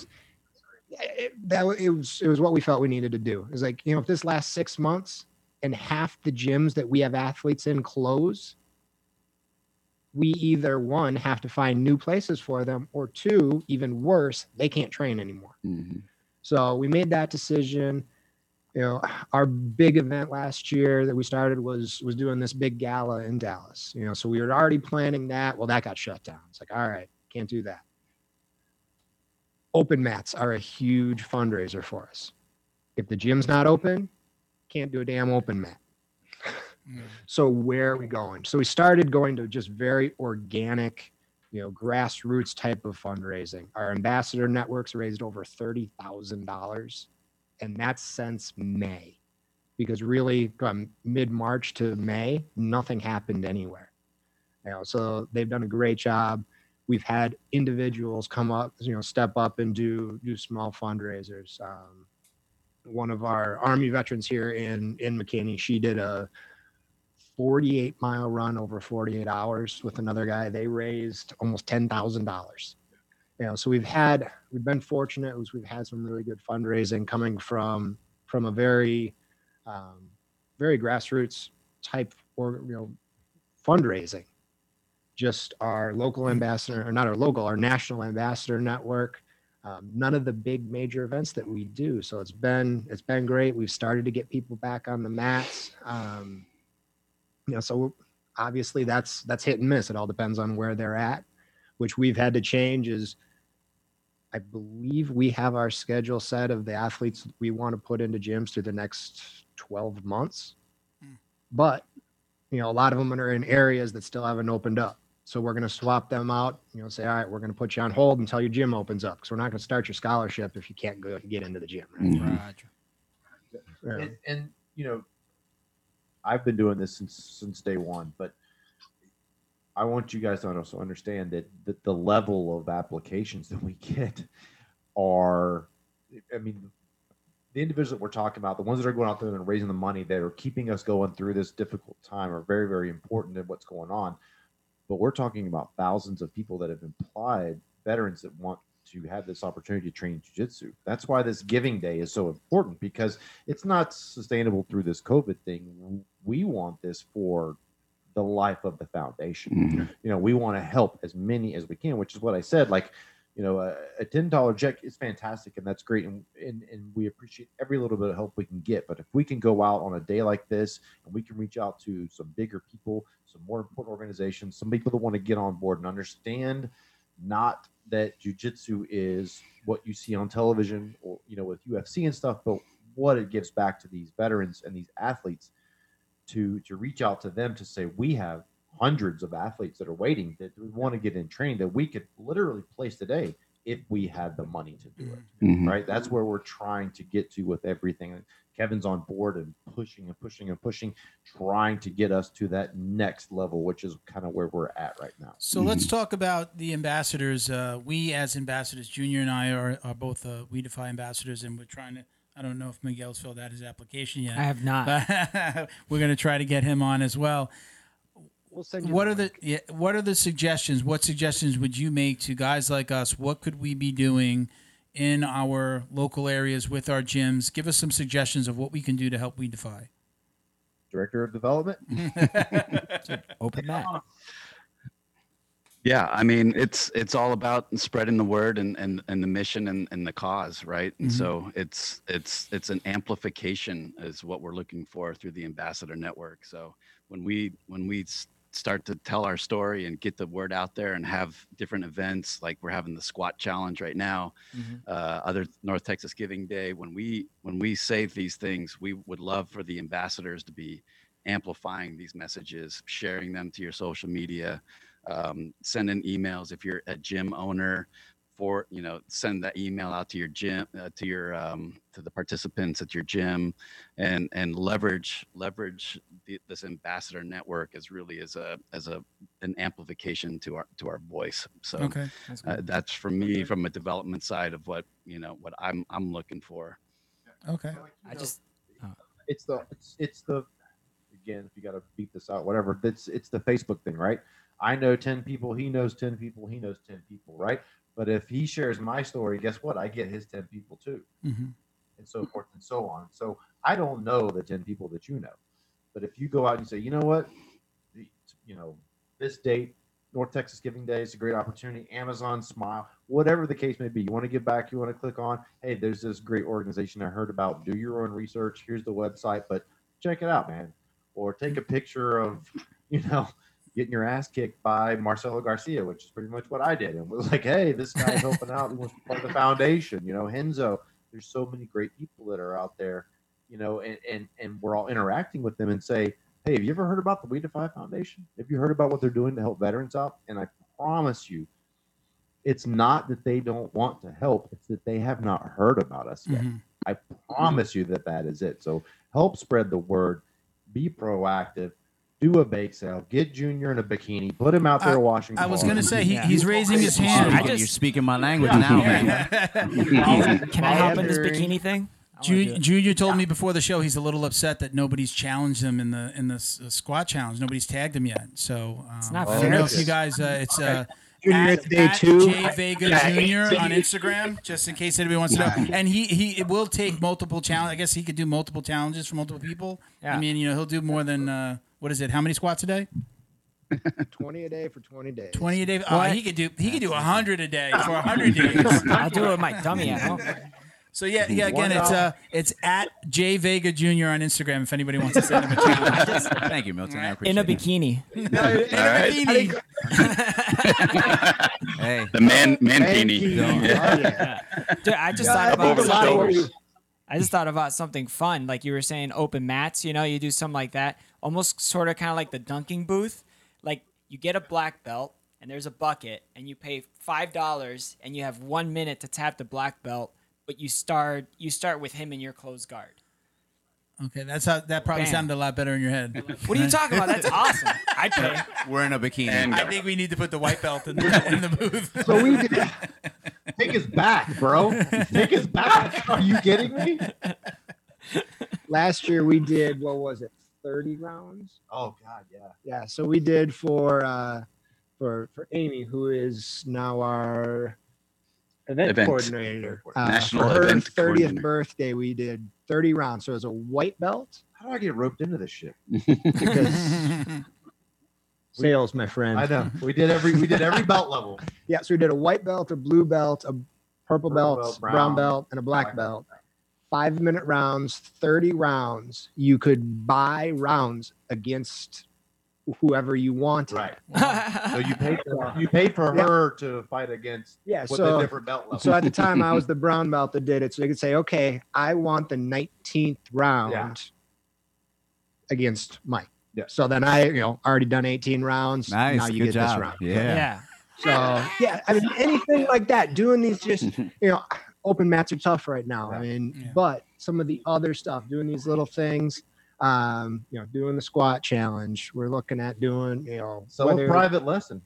It was what we felt we needed to do. It's like, you know, if this lasts 6 months and half the gyms that we have athletes in close, we either, one, have to find new places for them, or two, even worse, they can't train anymore. Mm-hmm. So we made that decision. You know, our big event last year that we started was doing this big gala in Dallas. You know, so we were already planning that. Well, that got shut down. It's like, all right, can't do that. Open mats are a huge fundraiser for us. If the gym's not open, can't do a damn open mat. Mm. So where are we going? So we started going to just very organic, you know, grassroots type of fundraising. Our ambassador networks raised over $30,000. And that's since May, because really from mid-March to May, nothing happened anywhere. You know, so they've done a great job. We've had individuals come up, you know, step up and do small fundraisers. One of our Army veterans here in McKinney, she did a 48-mile run over 48 hours with another guy. They raised almost $10,000. You know, so we've been fortunate. We've had some really good fundraising coming from a very, very grassroots type, or, you know, fundraising. Just our local ambassador, or not our local, our national ambassador network. None of the big major events that we do. So it's been great. We've started to get people back on the mats. You know, so obviously that's hit and miss. It all depends on where they're at, which we've had to change is, I believe we have our schedule set of the athletes we want to put into gyms through the next 12 months. Mm. But, you know, a lot of them are in areas that still haven't opened up. So we're going to swap them out, you know, say, all right, we're going to put you on hold until your gym opens up, because we're not going to start your scholarship if you can't go get into the gym. Right? Mm-hmm. Roger. Yeah. And, you know, I've been doing this since day one, but I want you guys to also understand that the level of applications that we get are, I mean, the individuals that we're talking about, the ones that are going out there and raising the money that are keeping us going through this difficult time are very, very important in what's going on. But we're talking about thousands of people that have applied, veterans that want to have this opportunity to train jiu-jitsu. That's why this Giving Day is so important, because it's not sustainable through this COVID thing. We want this for the life of the foundation. Mm-hmm. You know, we want to help as many as we can, which is what I said. Like, you know, a $10 check is fantastic, and that's great, and we appreciate every little bit of help we can get. But if we can go out on a day like this and we can reach out to some bigger people, some more important organizations, some people that want to get on board and understand not that jiu-jitsu is what you see on television or, you know, with UFC and stuff, but what it gives back to these veterans and these athletes, to reach out to them to say, we have hundreds of athletes that are waiting that we want to get in trained that we could literally place today if we had the money to do it. Mm-hmm. Right. That's where we're trying to get to with everything. Kevin's on board and pushing, trying to get us to that next level, which is kind of where we're at right now. So mm-hmm. Let's talk about the ambassadors. We as ambassadors, Junior and I are both We Defy ambassadors, and we're trying to, I don't know if Miguel's filled out his application yet. I have not. But we're going to try to get him on as well. We'll send you what are the suggestions? What suggestions would you make to guys like us? What could we be doing in our local areas with our gyms? Give us some suggestions of what we can do to help We Defy. Director of Development. Open that. Yeah, I mean, it's all about spreading the word and the mission and the cause, right? And so it's an amplification is what we're looking for through the ambassador network. So when we start to tell our story and get the word out there and have different events, like we're having the squat challenge right now, other North Texas Giving Day, when we say these things, we would love for the ambassadors to be amplifying these messages, sharing them to your social media, sending emails. If you're a gym owner, send that email out to your gym, to the participants at your gym, and leverage this ambassador network as an amplification to our voice. So okay, that's cool. That's for me from a development side of what I'm looking for. Okay, it's the again, if you got to beat this out, whatever. It's the Facebook thing, right? I know 10 people, he knows 10 people, he knows 10 people, right? But if he shares my story, guess what? I get his 10 people too, and so forth and so on. So I don't know the 10 people that you know, but if you go out and say, you know what, this date, North Texas Giving Day is a great opportunity, Amazon Smile, whatever the case may be, you want to give back, you want to click on, hey, there's this great organization I heard about, do your own research, here's the website, but check it out, man. Or take a picture of, getting your ass kicked by Marcelo Garcia, which is pretty much what I did. And was like, hey, this guy's helping out. He wants to play the foundation, Henzo. There's so many great people that are out there, and we're all interacting with them and say, hey, have you ever heard about the We Defy Foundation? Have you heard about what they're doing to help veterans out? And I promise you, it's not that they don't want to help. It's that they have not heard about us yet. I promise you that is it. So help spread the word. Be proactive. Do a bake sale. Get Junior in a bikini. Put him out there washing. I was going to say he's raising his hand. You're speaking my language now, man. Can I hop in this bikini thing? Junior told me before the show he's a little upset that nobody's challenged him in the squat challenge. Nobody's tagged him yet. So it's not fair. I don't know if you guys, at J Vega Jr. on Instagram, just in case anybody wants to know. And he will take multiple challenges. I guess he could do multiple challenges for multiple people. Yeah. I mean, he'll do more than what is it? How many squats a day? 20 a day for 20 days. 20 a day. Oh, he could do 100 a day for 100 days. I'll do it with my dummy at home. So yeah. Again, it's at J Vega Jr. on Instagram. If anybody wants to send him a challenge, thank you, Milton. I appreciate it. In a bikini. Hey, the mankini. Yeah. Dude, I just thought about something fun, like you were saying, open mats. You do something like that, almost sort of kind of like the dunking booth. Like you get a black belt and there's a bucket, and you pay $5, and you have 1 minute to tap the black belt. But you start with him in your closed guard. Okay, that probably sounded a lot better in your head. What are you talking about? That's awesome. I'd pay. We're in a bikini. I think we need to put the white belt in the booth. So we can take his back, bro. Take his back. Are you kidding me? Last year we did, 30 rounds? Oh God, yeah. Yeah. So we did for Amy, who is now our event coordinator. National event coordinator. For her 30th birthday, we did 30 rounds. So it was a white belt. How do I get roped into this shit? Because sales, my friend. I know. We did every belt level. Yeah, so we did a white belt, a blue belt, a purple belt, brown belt, and a black belt. 5-minute rounds, 30 rounds. You could buy rounds against whoever you wanted. Right. So you paid for her to fight against the different belt level. So at the time I was the brown belt that did it. So they could say, okay, I want the 19th round against Mike. Yeah. So then I, already done 18 rounds. Nice. Now you Good get job. This round. Yeah. So I mean anything like that. Doing these just open mats are tough right now. Right. I mean, but some of the other stuff, doing these little things. Doing the squat challenge. We're looking at doing, It's our own private lesson.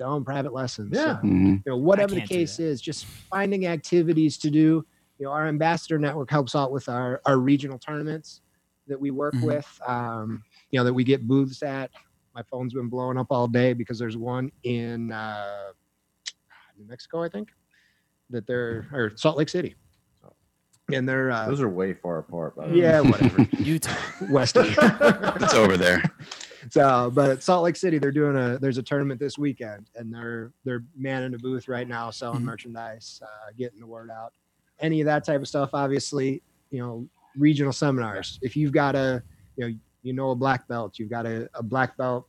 Yeah. So, whatever the case is, just finding activities to do. Our ambassador network helps out with our regional tournaments that we work with, that we get booths at. My phone's been blowing up all day because there's one in New Mexico, I think, or Salt Lake City. And they're those are way far apart, by the way. Yeah, whatever. Utah, West. It's over there. So, but Salt Lake City, they're doing there's a tournament this weekend, and they're manning a booth right now, selling merchandise, getting the word out, any of that type of stuff. Obviously, you know, regional seminars. If you've got a black belt, you've got a black belt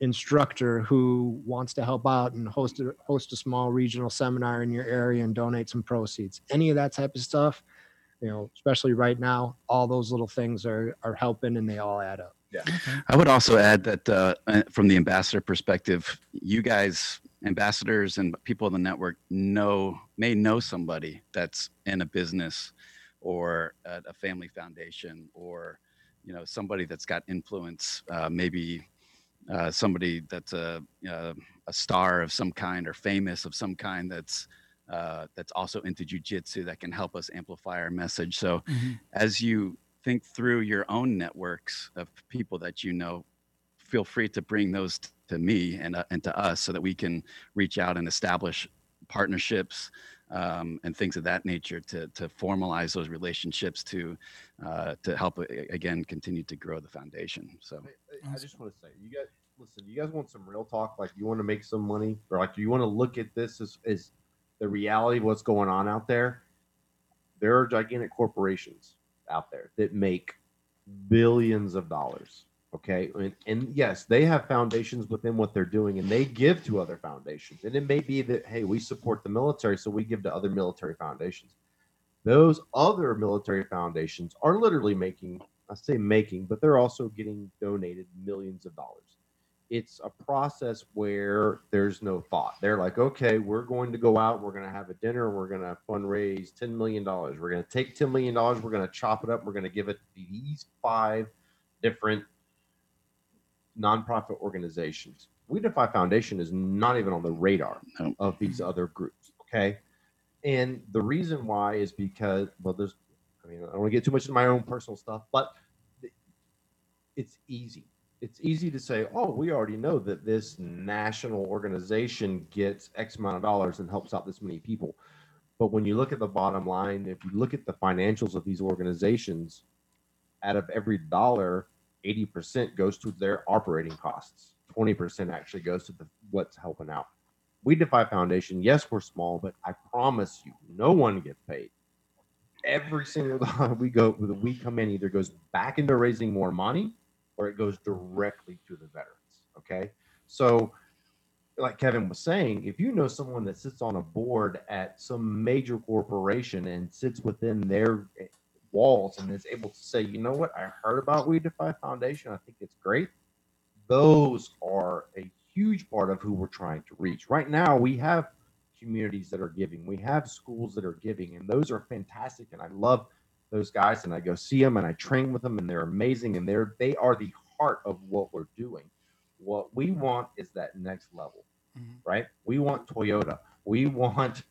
instructor who wants to help out and host a small regional seminar in your area and donate some proceeds, any of that type of stuff, you know, especially right now, all those little things are helping, and they all add up. Yeah. I would also add that from the ambassador perspective, you guys, ambassadors and people in the network, may know somebody that's in a business or a family foundation, or, you know, somebody that's got influence, maybe somebody that's a star of some kind or famous of some kind that's also into jiu-jitsu that can help us amplify our message. So as you think through your own networks of people that you know, feel free to bring those to me and to us, so that we can reach out and establish partnerships and things of that nature to formalize those relationships to help, again, continue to grow the foundation. So I just want to say, you guys, listen, you guys want some real talk? Like, you want to make some money, or like, you want to look at this as the reality of what's going on out there. There are gigantic corporations out there that make billions of dollars. Okay. And yes, they have foundations within what they're doing, and they give to other foundations. And it may be that, hey, we support the military, so we give to other military foundations. Those other military foundations are literally making, they're also getting donated millions of dollars. It's a process where there's no thought. They're like, okay, we're going to go out, we're going to have a dinner, we're going to fundraise $10 million. We're going to take $10 million, we're going to chop it up, we're going to give it to these 5 different nonprofit organizations. We Defy Foundation is not even on the radar of these other groups, okay? And the reason why is because, I don't want to get too much into my own personal stuff, but it's easy. It's easy to say, oh, we already know that this national organization gets X amount of dollars and helps out this many people. But when you look at the bottom line, if you look at the financials of these organizations, out of every dollar, 80% goes to their operating costs. 20% actually goes to what's helping out. We Defy Foundation, yes, we're small, but I promise you, no one gets paid. Every single dollar we come in either goes back into raising more money, or it goes directly to the veterans, okay? So like Kevin was saying, if you know someone that sits on a board at some major corporation and sits within their walls and is able to say, you know what, I heard about We Defy Foundation, I think it's great. Those are a huge part of who we're trying to reach. Right now, we have communities that are giving. We have schools that are giving, and those are fantastic, and I love those guys, and I go see them, and I train with them, and they're amazing, and they are the heart of what we're doing. What we want is that next level, right? We want Toyota. We want,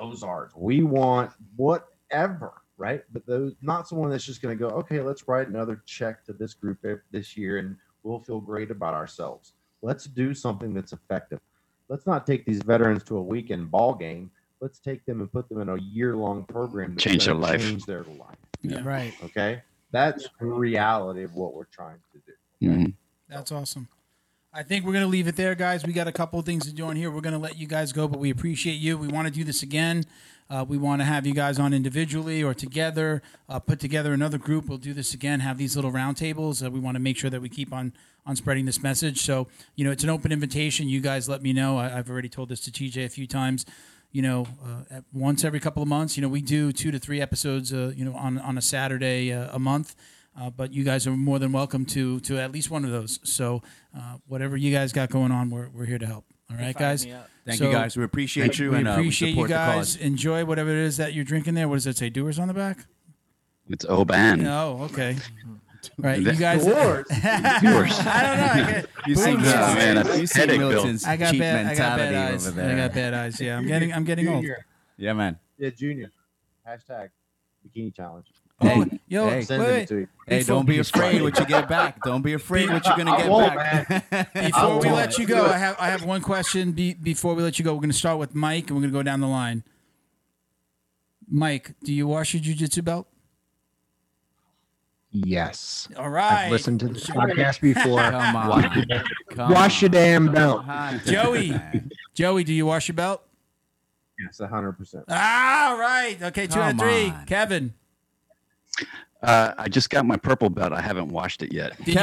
Ozarks. We want whatever, right? But those, not someone that's just going to go, okay, let's write another check to this group this year, and we'll feel great about ourselves. Let's do something that's effective. Let's not take these veterans to a weekend ball game. Let's take them and put them in a year-long program to change their life. Yeah. Right. Okay. That's the reality of what we're trying to do. Okay? That's awesome. I think we're going to leave it there, guys. We got a couple of things to do on here. We're going to let you guys go, but we appreciate you. We want to do this again. We want to have you guys on individually or together, put together another group. We'll do this again, have these little roundtables. We want to make sure that we keep on spreading this message. So, it's an open invitation. You guys let me know. I've already told this to TJ a few times. Once every couple of months, we do 2 to 3 episodes, on a Saturday a month. But you guys are more than welcome to at least one of those. So whatever you guys got going on, we're here to help. All right, guys. Thank you, guys. We appreciate you. We appreciate you guys. Enjoy whatever it is that you're drinking there. What does that say? Doers on the back? It's Oban. Oh, okay. Right, you guys. Doors. I don't know. You see, Milton's cheap mentality over there. I got bad eyes. Yeah, I'm getting old. Yeah, man. Yeah, Junior. # Bikini Challenge. Oh, hey, don't be afraid what you get back. Don't be afraid what you're gonna get back. Before we let you go, I have one question. Before we let you go, we're gonna start with Mike, and we're gonna go down the line. Mike, do you wash your jiu-jitsu belt? Yes. All right. I've listened to this podcast before. Come on. Wash your damn belt. 100%. Joey, do you wash your belt? Yes, 100%. All right. Okay, two out of three. Kevin. I just got my purple belt. I haven't washed it yet. Did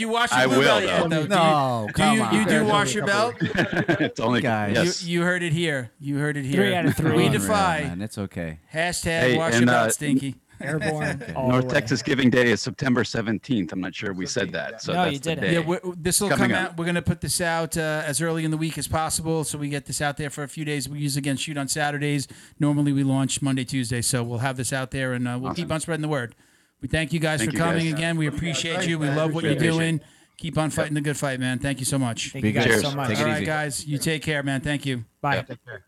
you wash your belt yet? No, come on. You do wash your belt? It's only guys. Yes. You heard it here. Three out of three. We defy. Man, it's okay. Hashtag wash your belt, Stinky. Airborne. Okay. North Texas Giving Day is September 17th. I'm not sure we said that. So no, you didn't. Yeah, this will come out. We're going to put this out as early in the week as possible so we get this out there for a few days. We usually shoot on Saturdays. Normally we launch Monday, Tuesday. So we'll have this out there, and we'll keep on spreading the word. We thank you guys for coming again. We appreciate you. We love what you're doing. Keep on fighting the good fight, man. Thank you so much. Thank you guys so much. All right, guys. You take care, man. Thank you. Bye. Take care.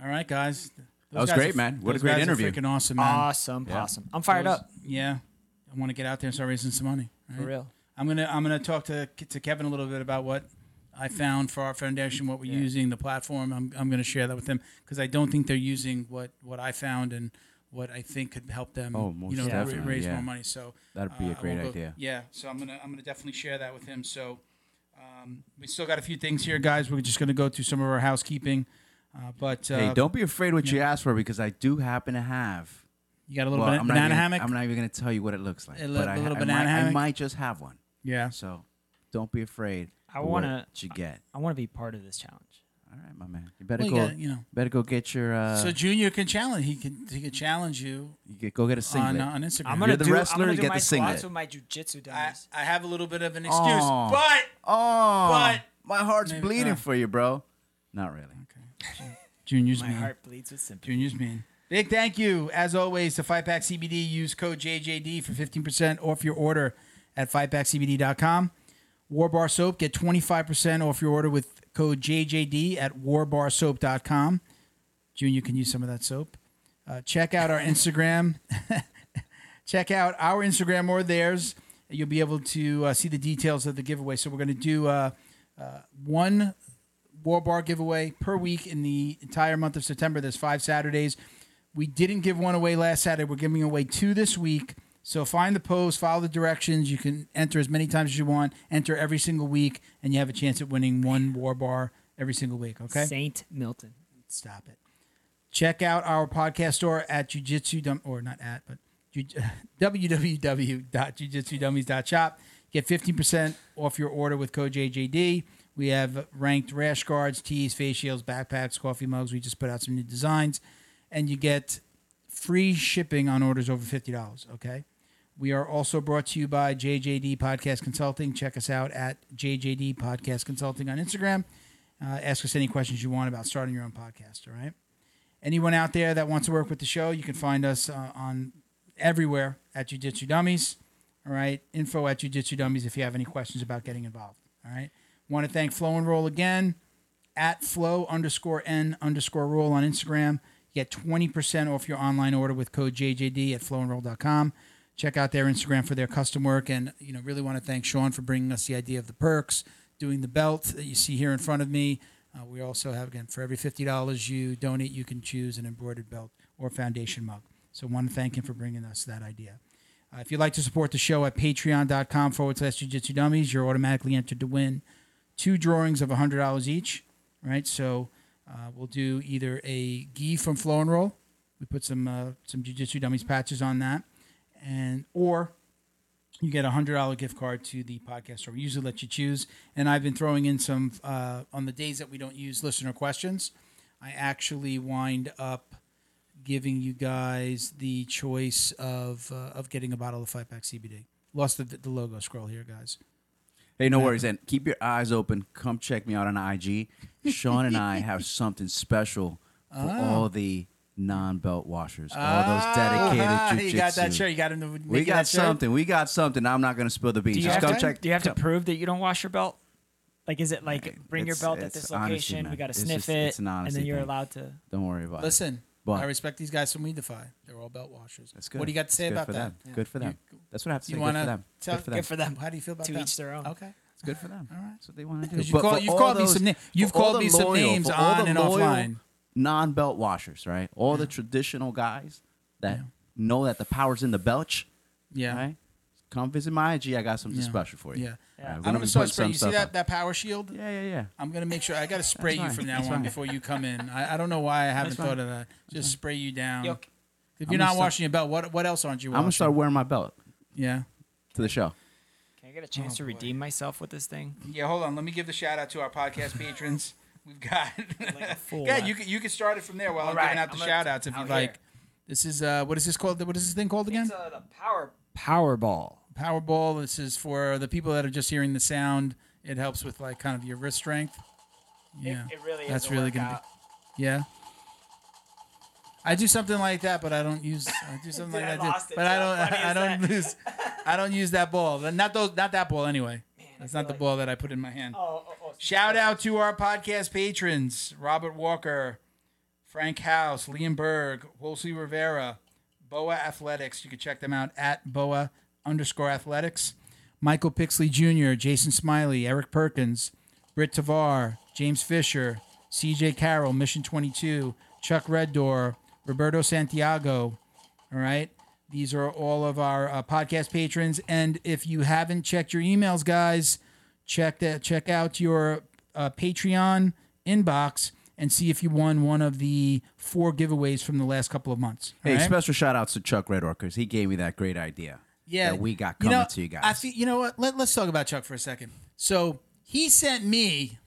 All right, guys. That was great, man. What a great interview. Freaking awesome, man. Awesome. I'm fired up. Yeah. I want to get out there and start raising some money. Right? For real. I'm gonna talk to Kevin a little bit about what I found for our foundation, what we're using, the platform. I'm gonna share that with them because I don't think they're using what I found and what I think could help them raise more money. So that'd be a great idea. Yeah. So I'm gonna definitely share that with him. So we still got a few things here, guys. We're just gonna go through some of our housekeeping. Hey, don't be afraid what you ask for, because I do happen to have. You got a little banana hammock? I'm not even going to tell you what it looks like. A little banana hammock? I might just have one. Yeah. So don't be afraid what you get. I want to be part of this challenge. All right, my man. You better go get your... So Junior can challenge. He can challenge you. You can go get a singlet. On Instagram. I'm going to do my squats with my jujitsu dummies. I have a little bit of an excuse, but my heart's bleeding for you, bro. Not really. Junior's mean. My heart bleeds with sympathy. Junior's mean. Big thank you, as always, to Fightback CBD. Use code JJD for 15% off your order at fightbackcbd.com. War Bar Soap, get 25% off your order with code JJD at warbarsoap.com. Junior can use some of that soap. Check out our Instagram. Check out our Instagram or theirs. You'll be able to see the details of the giveaway. So we're going to do one War Bar giveaway per week in the entire month of September. There's 5 Saturdays. We didn't give one away last Saturday. We're giving away 2 this week. So find the post, follow the directions. You can enter as many times as you want. Enter every single week, and you have a chance at winning one War Bar every single week. Okay. Saint Milton. Stop it. Check out our podcast store at www.jujitsudummies.shop. Get 15% off your order with code JJD. We have ranked rash guards, tees, face shields, backpacks, coffee mugs. We just put out some new designs. And you get free shipping on orders over $50, okay? We are also brought to you by JJD Podcast Consulting. Check us out at JJD Podcast Consulting on Instagram. Ask us any questions you want about starting your own podcast, all right? Anyone out there that wants to work with the show, you can find us on everywhere at Jiu-Jitsu Dummies, all right? Info at Jiu-Jitsu Dummies if you have any questions about getting involved, all right? Want to thank Flow and Roll again at Flow_N_Roll on Instagram. You get 20% off your online order with code JJD at flowandroll.com. Check out their Instagram for their custom work. And, really want to thank Sean for bringing us the idea of the perks, doing the belt that you see here in front of me. We also have, again, for every $50 you donate, you can choose an embroidered belt or foundation mug. So want to thank him for bringing us that idea. If you'd like to support the show at patreon.com/jujitsudummies, you're automatically entered to win 2 drawings of $100 each, right? So we'll do either a gi from Flow and Roll. We put some Jiu-Jitsu Dummies patches on that. Or you get a $100 gift card to the podcast store. We usually let you choose. And I've been throwing in some, on the days that we don't use listener questions, I actually wind up giving you guys the choice of getting a bottle of Fightback CBD. Lost the logo scroll here, guys. Hey, no worries, and keep your eyes open. Come check me out on IG. Sean and I have something special for all the non-belt washers, all those dedicated jiu-jitsu. You got that shirt. You got him to make We got something. I'm not going to spill the beans. Just come check. Do you have to prove that you don't wash your belt? Like, is it like bring your belt at this location? Honesty, we got to sniff it, and then you're allowed to. Don't worry about it. Listen. But I respect these guys from We Defy. They're all belt washers. That's good. What do you got to say about that? Yeah. Good for them. That's what I have to say. Good for them. How do you feel about that? To each their own. Okay. It's good for them. All right. That's what they want to do. You've called me some names on and offline. Non-belt washers, right? All the traditional guys that know that the power's in the belch. Yeah. Right? Come visit my IG. I got something special for you. Yeah. Right, I'm going to start spraying. You see that power shield? Yeah. I'm going to make sure. I got to spray you from now on before you come in. I don't know why I haven't thought of that. Just spray you down. Yuck. If you're not washing your belt, what else aren't you washing? I'm going to start wearing my belt. Yeah. To the show. Can I get a chance to redeem myself with this thing? Yeah, hold on. Let me give the shout out to our podcast patrons. We've got... like a full you can start it from there while I'm giving out the shout outs if you'd like. This is... what is this called? What is this thing called again? It's the Powerball. Powerball. This is for the people that are just hearing the sound. It helps with like kind of your wrist strength. Yeah, it really is. That's really gonna be. Yeah, I do something like that, but I don't use. I do something like that, but I don't lose. I don't use that ball. Not that ball anyway. Man, that's not the ball that I put in my hand. Oh, shout out to our podcast patrons: Robert Walker, Frank House, Liam Berg, Wolsey Rivera, Boa Athletics. You can check them out at Boa_Athletics, Michael Pixley Jr., Jason Smiley, Eric Perkins, Britt Tavar, James Fisher, CJ Carroll, Mission 22, Chuck Reddor, Roberto Santiago. All right. These are all of our podcast patrons. And if you haven't checked your emails, guys, check out your Patreon inbox and see if you won one of the 4 giveaways from the last couple of months. Hey, special shout outs to Chuck Reddor because he gave me that great idea. Yeah, that we got coming to you guys. I feel, you know what? Let's talk about Chuck for a second. So he sent me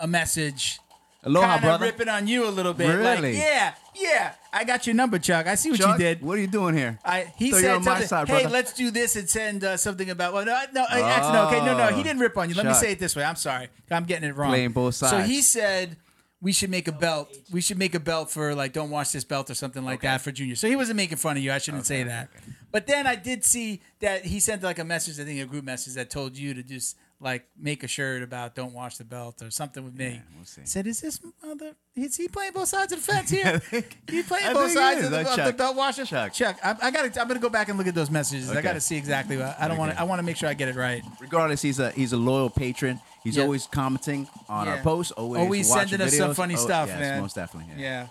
a message, kind of ripping on you a little bit. Really? Like, yeah. I got your number, Chuck. I see what you did. What are you doing here? He said on my side, hey, let's do this and send something about. Well, no, he didn't rip on you. Let me say it this way. I'm sorry, I'm getting it wrong. Playing both sides. So he said we should make a belt. We should make a belt for like don't wash this belt or something like that for Junior. So he wasn't making fun of you. I shouldn't say that. Okay. But then I did see that he sent like a message, I think a group message that told you to just like make a shirt about don't wash the belt or something with me. Yeah, we'll see. I said, is he playing both sides of the fence here? He's playing both sides of the belt washer? Chuck, I'm going to go back and look at those messages. Okay. I got to see exactly. I want to make sure I get it right. Regardless, he's a loyal patron. He's always commenting on our posts. Always sending us some funny stuff, yes, man. Most definitely. Yeah.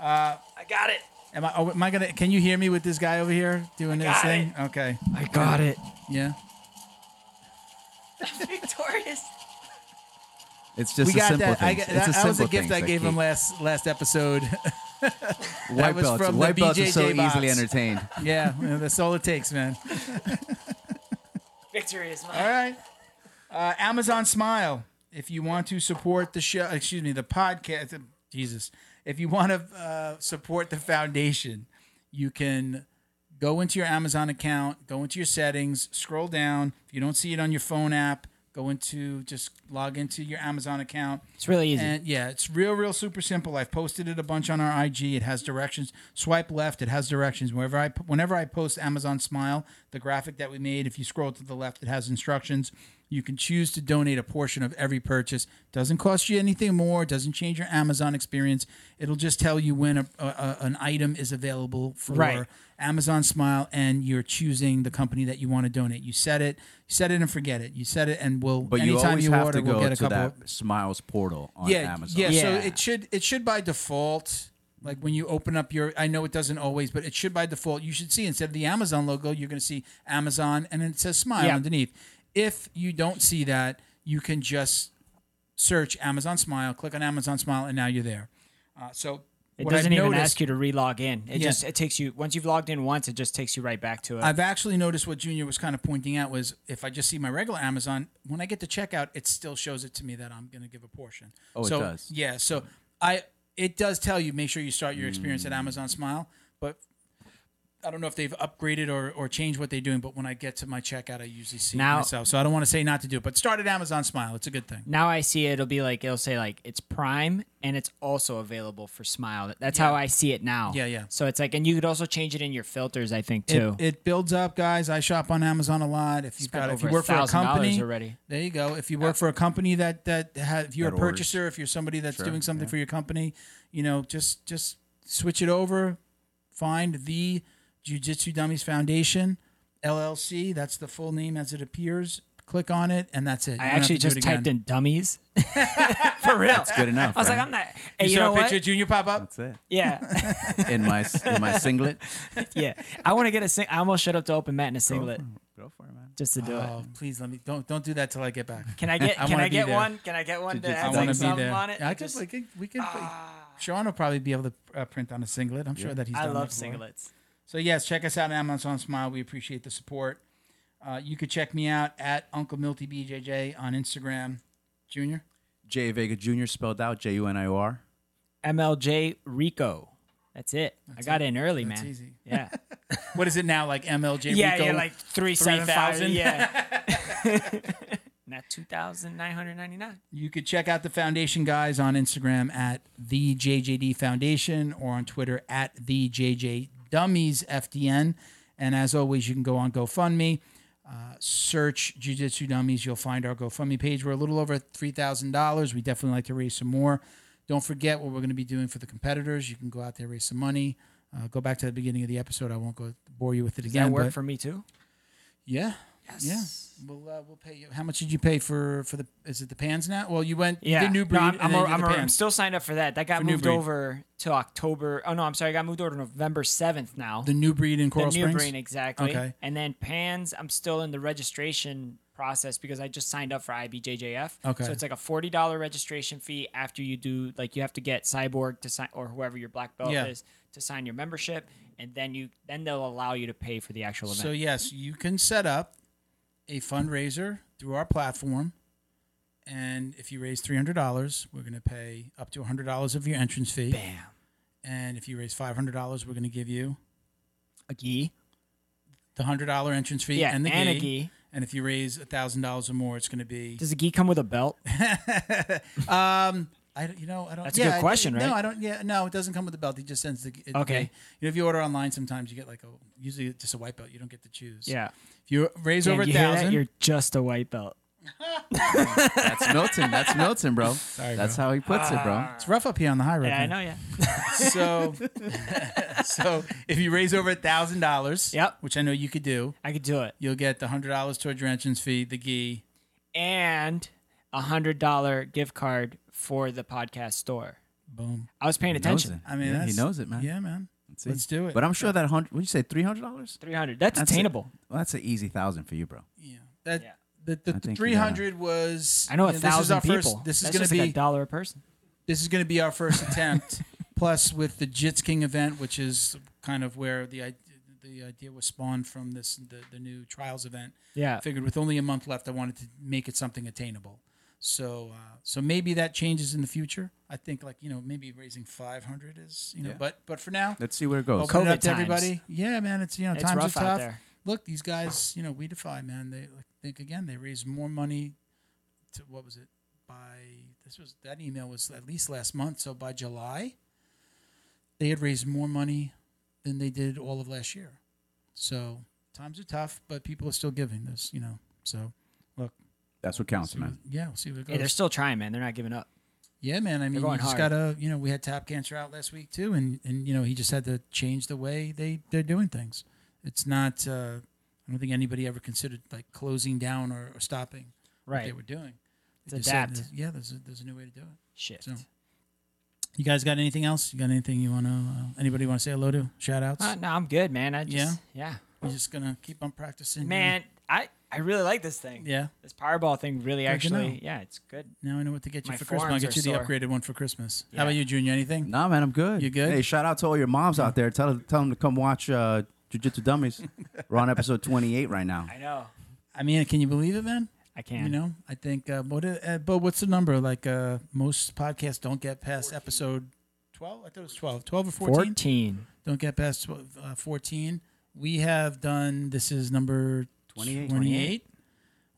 I got it. Am I gonna? Can you hear me with this guy over here doing this thing? It. Okay, I got it. Yeah. That's victorious. It's just a simple thing. That was a gift I gave him last episode. White belts. White belts are so easily entertained. Yeah, that's all it takes, man. Victory is mine. All right. Amazon Smile. If you want to support the show, the podcast. Jesus. If you want to support the foundation, you can go into your Amazon account, go into your settings, scroll down. If you don't see it on your phone app, just log into your Amazon account. It's really easy. And yeah, it's real super simple. I've posted it a bunch on our IG. It has directions. Swipe left. It has directions. Whenever I post Amazon Smile, the graphic that we made, if you scroll to the left, it has instructions. You can choose to donate a portion of every purchase. Doesn't cost you anything more. Doesn't change your Amazon experience. It'll just tell you when an item is available for Amazon Smile, and you're choosing the company that you want to donate. You set it and forget it. You set it and we'll. But anytime you always have to go to that Smiles portal on Amazon. Yeah, so it should by default. Like when you open up I know it doesn't always, but it should by default. You should see instead of the Amazon logo, you're going to see Amazon, and then it says Smile underneath. If you don't see that, you can just search Amazon Smile, click on Amazon Smile, and now you're there. So it doesn't even ask you to re-log in. It takes you, once you've logged in once, it just takes you right back to it. I've actually noticed what Junior was kind of pointing out was if I just see my regular Amazon, when I get to checkout, it still shows it to me that I'm going to give a portion. Oh, it does. Yeah, so it does tell you, make sure you start your experience at Amazon Smile, but I don't know if they've upgraded or changed what they're doing, but when I get to my checkout, I usually see it myself. So I don't want to say not to do it, but start at Amazon Smile. It's a good thing. Now I see it. It'll say it's Prime and it's also available for Smile. That's how I see it now. Yeah. So it's like, and you could also change it in your filters, I think, too. It builds up, guys. I shop on Amazon a lot. If you've got, if you work for a company already, there you go. If you work for a company if you're a purchaser, orders. If you're somebody that's doing something for your company, just switch it over. Find the Jiu-Jitsu Dummies Foundation, LLC. That's the full name as it appears. click on it, and that's it. I actually just typed in dummies. For real. That's good enough. I was like, I'm not. Hey, you saw a picture of Junior pop up? That's it. Yeah. in my singlet. Yeah. I want to get a singlet. I almost showed up to open mat in a singlet. Go for it, man. Just to do it. Oh, please let me. Don't do that till I get back. Can I get one? That has like something on it? Sean will probably be able to print on a singlet. I'm sure that he's done. I love singlets. So yes, check us out on Amazon Smile. We appreciate the support. You could check me out at Uncle Milty BJJ on Instagram. Junior? J Vega Jr. spelled out Junior. MLJ Rico. That's it. I got in early, man. That's easy. Yeah. What is it now? Like MLJ Rico? Yeah, you're like 3,700. Yeah. Not 2,999. You could check out the foundation guys on Instagram at the JJD Foundation or on Twitter at the JJ Dummies FDN. And as always, you can go on GoFundMe. Search Jiu-Jitsu Dummies. You'll find our GoFundMe page. We're a little over $3,000. We definitely like to raise some more. Don't forget what we're going to be doing for the competitors. You can go out there, raise some money. Go back to the beginning of the episode. I won't go bore you with it again. Does that work for me too? Yeah. Yes. Yeah. We'll pay you. How much did you pay for the? Is it the PANS now? Well, you went. Yeah. You did New Breed. I'm still signed up for that. That got moved over to October. Oh no, I'm sorry. It got moved over to November 7th now. The New Breed in Coral Springs. The New Breed, exactly. Okay. And then PANS, I'm still in the registration process because I just signed up for IBJJF. Okay. So it's like a $40 registration fee after you do. Like you have to get Cyborg to sign or whoever your black belt is to sign your membership, and then they'll allow you to pay for the actual event. So yes, you can set up a fundraiser through our platform, and if you raise $300, we're going to pay up to $100 of your entrance fee. Bam! And if you raise $500, we're going to give you a gi, the $100 entrance fee, and the gi. And if you raise $1,000 or more, it's going to be. Does the gi come with a belt? I don't. That's a good question, right? No, I don't. Yeah, no, it doesn't come with the belt. He just sends the. If you order online, sometimes you get usually just a white belt. You don't get to choose. Yeah. If you raise over 1,000, you're just a white belt. That's Milton, bro. Sorry, that's how he puts it, bro. It's rough up here on the high road. Yeah, man. I know. Yeah. So if you raise over $1,000, yep, which I know you could do, I could do it. You'll get the $100 towards your entrance fee, the gi, and $100 gift card for the podcast store. Boom! I was paying attention. I mean, he knows it, man. Yeah, man. Let's do it. But I'm sure that would you say $300? $300. That's attainable. That's an easy $1,000 for you, bro. Yeah. The 300 was. I know 1,000 people. This is going to be a dollar a person. This is going to be our first attempt. Plus, with the Jits King event, which is kind of where the idea was spawned from the new trials event. Yeah. I figured with only a month left, I wanted to make it something attainable. So, so maybe that changes in the future. I think, maybe raising 500 is, but for now, let's see where it goes. COVID times. Everybody. Yeah, man, it's it's times rough are tough. Out there. Look, these guys, we defy, man. They they raised more money. To what was it? That email was at least last month. So by July, they had raised more money than they did all of last year. So times are tough, but people are still giving this. So look. That's what counts, man. Yeah, we'll see what it goes. Hey, they're still trying, man. They're not giving up. Yeah, man. I mean, you just got to, we had Tap Cancer Out last week, too, and he just had to change the way they're doing things. It's not, I don't think anybody ever considered, closing down or stopping what they were doing. It's adapt. There's a new way to do it. Shit. So, you guys got anything else? You got anything you want to, anybody want to say hello to? Shout-outs? No, I'm good, man. Yeah. You're just going to keep on practicing. Man, I really like this thing. Yeah. This Powerball thing really it's good. Now I know what to get you for Christmas. I'll get you the upgraded one for Christmas. Yeah. How about you, Junior? Anything? Nah, man, I'm good. You good? Hey, shout out to all your moms out there. Tell them to come watch Jiu-Jitsu Dummies. We're on episode 28 right now. I know. I mean, can you believe it, man? I can. I think, but what's the number? Most podcasts don't get past 14. Episode 12? I thought it was 12. 12 or 14? 14. Don't get past 14. We have done, this is number 28.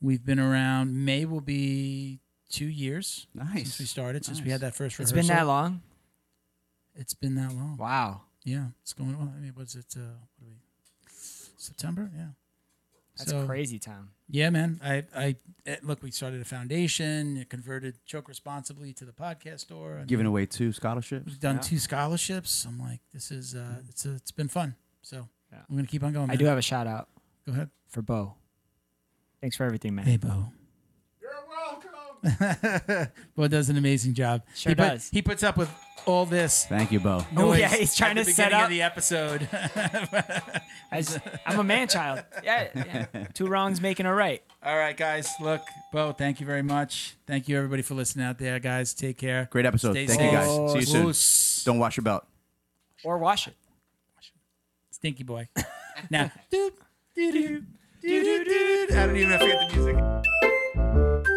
We've been around. May will be 2 years. Nice. Since we started, since we had that first rehearsal. It's been that long? It's been that long. Wow. Yeah. It's going on. I mean, was it September? Yeah. That's crazy time. Yeah, man. Look, we started a foundation. It converted Choke Responsibly to the podcast store. Giving away 2 scholarships. We've done 2 scholarships. I'm like, this is, it's been fun. So I'm going to keep on going. I do have a shout out. Go ahead. For Bo. Thanks for everything, man. Hey, Bo. You're welcome. Bo does an amazing job. Sure he does. He puts up with all this. Thank you, Bo. Oh, yeah, he's trying to set up the episode. I'm a man child. Yeah. Two wrongs making a right. All right, guys. Look, Bo, thank you very much. Thank you, everybody, for listening out there, guys. Take care. Great episode. Stay safe. Thank you, guys. See you soon. Don't wash your belt. Or wash it. Stinky boy. Now. I don't even know if I get the music.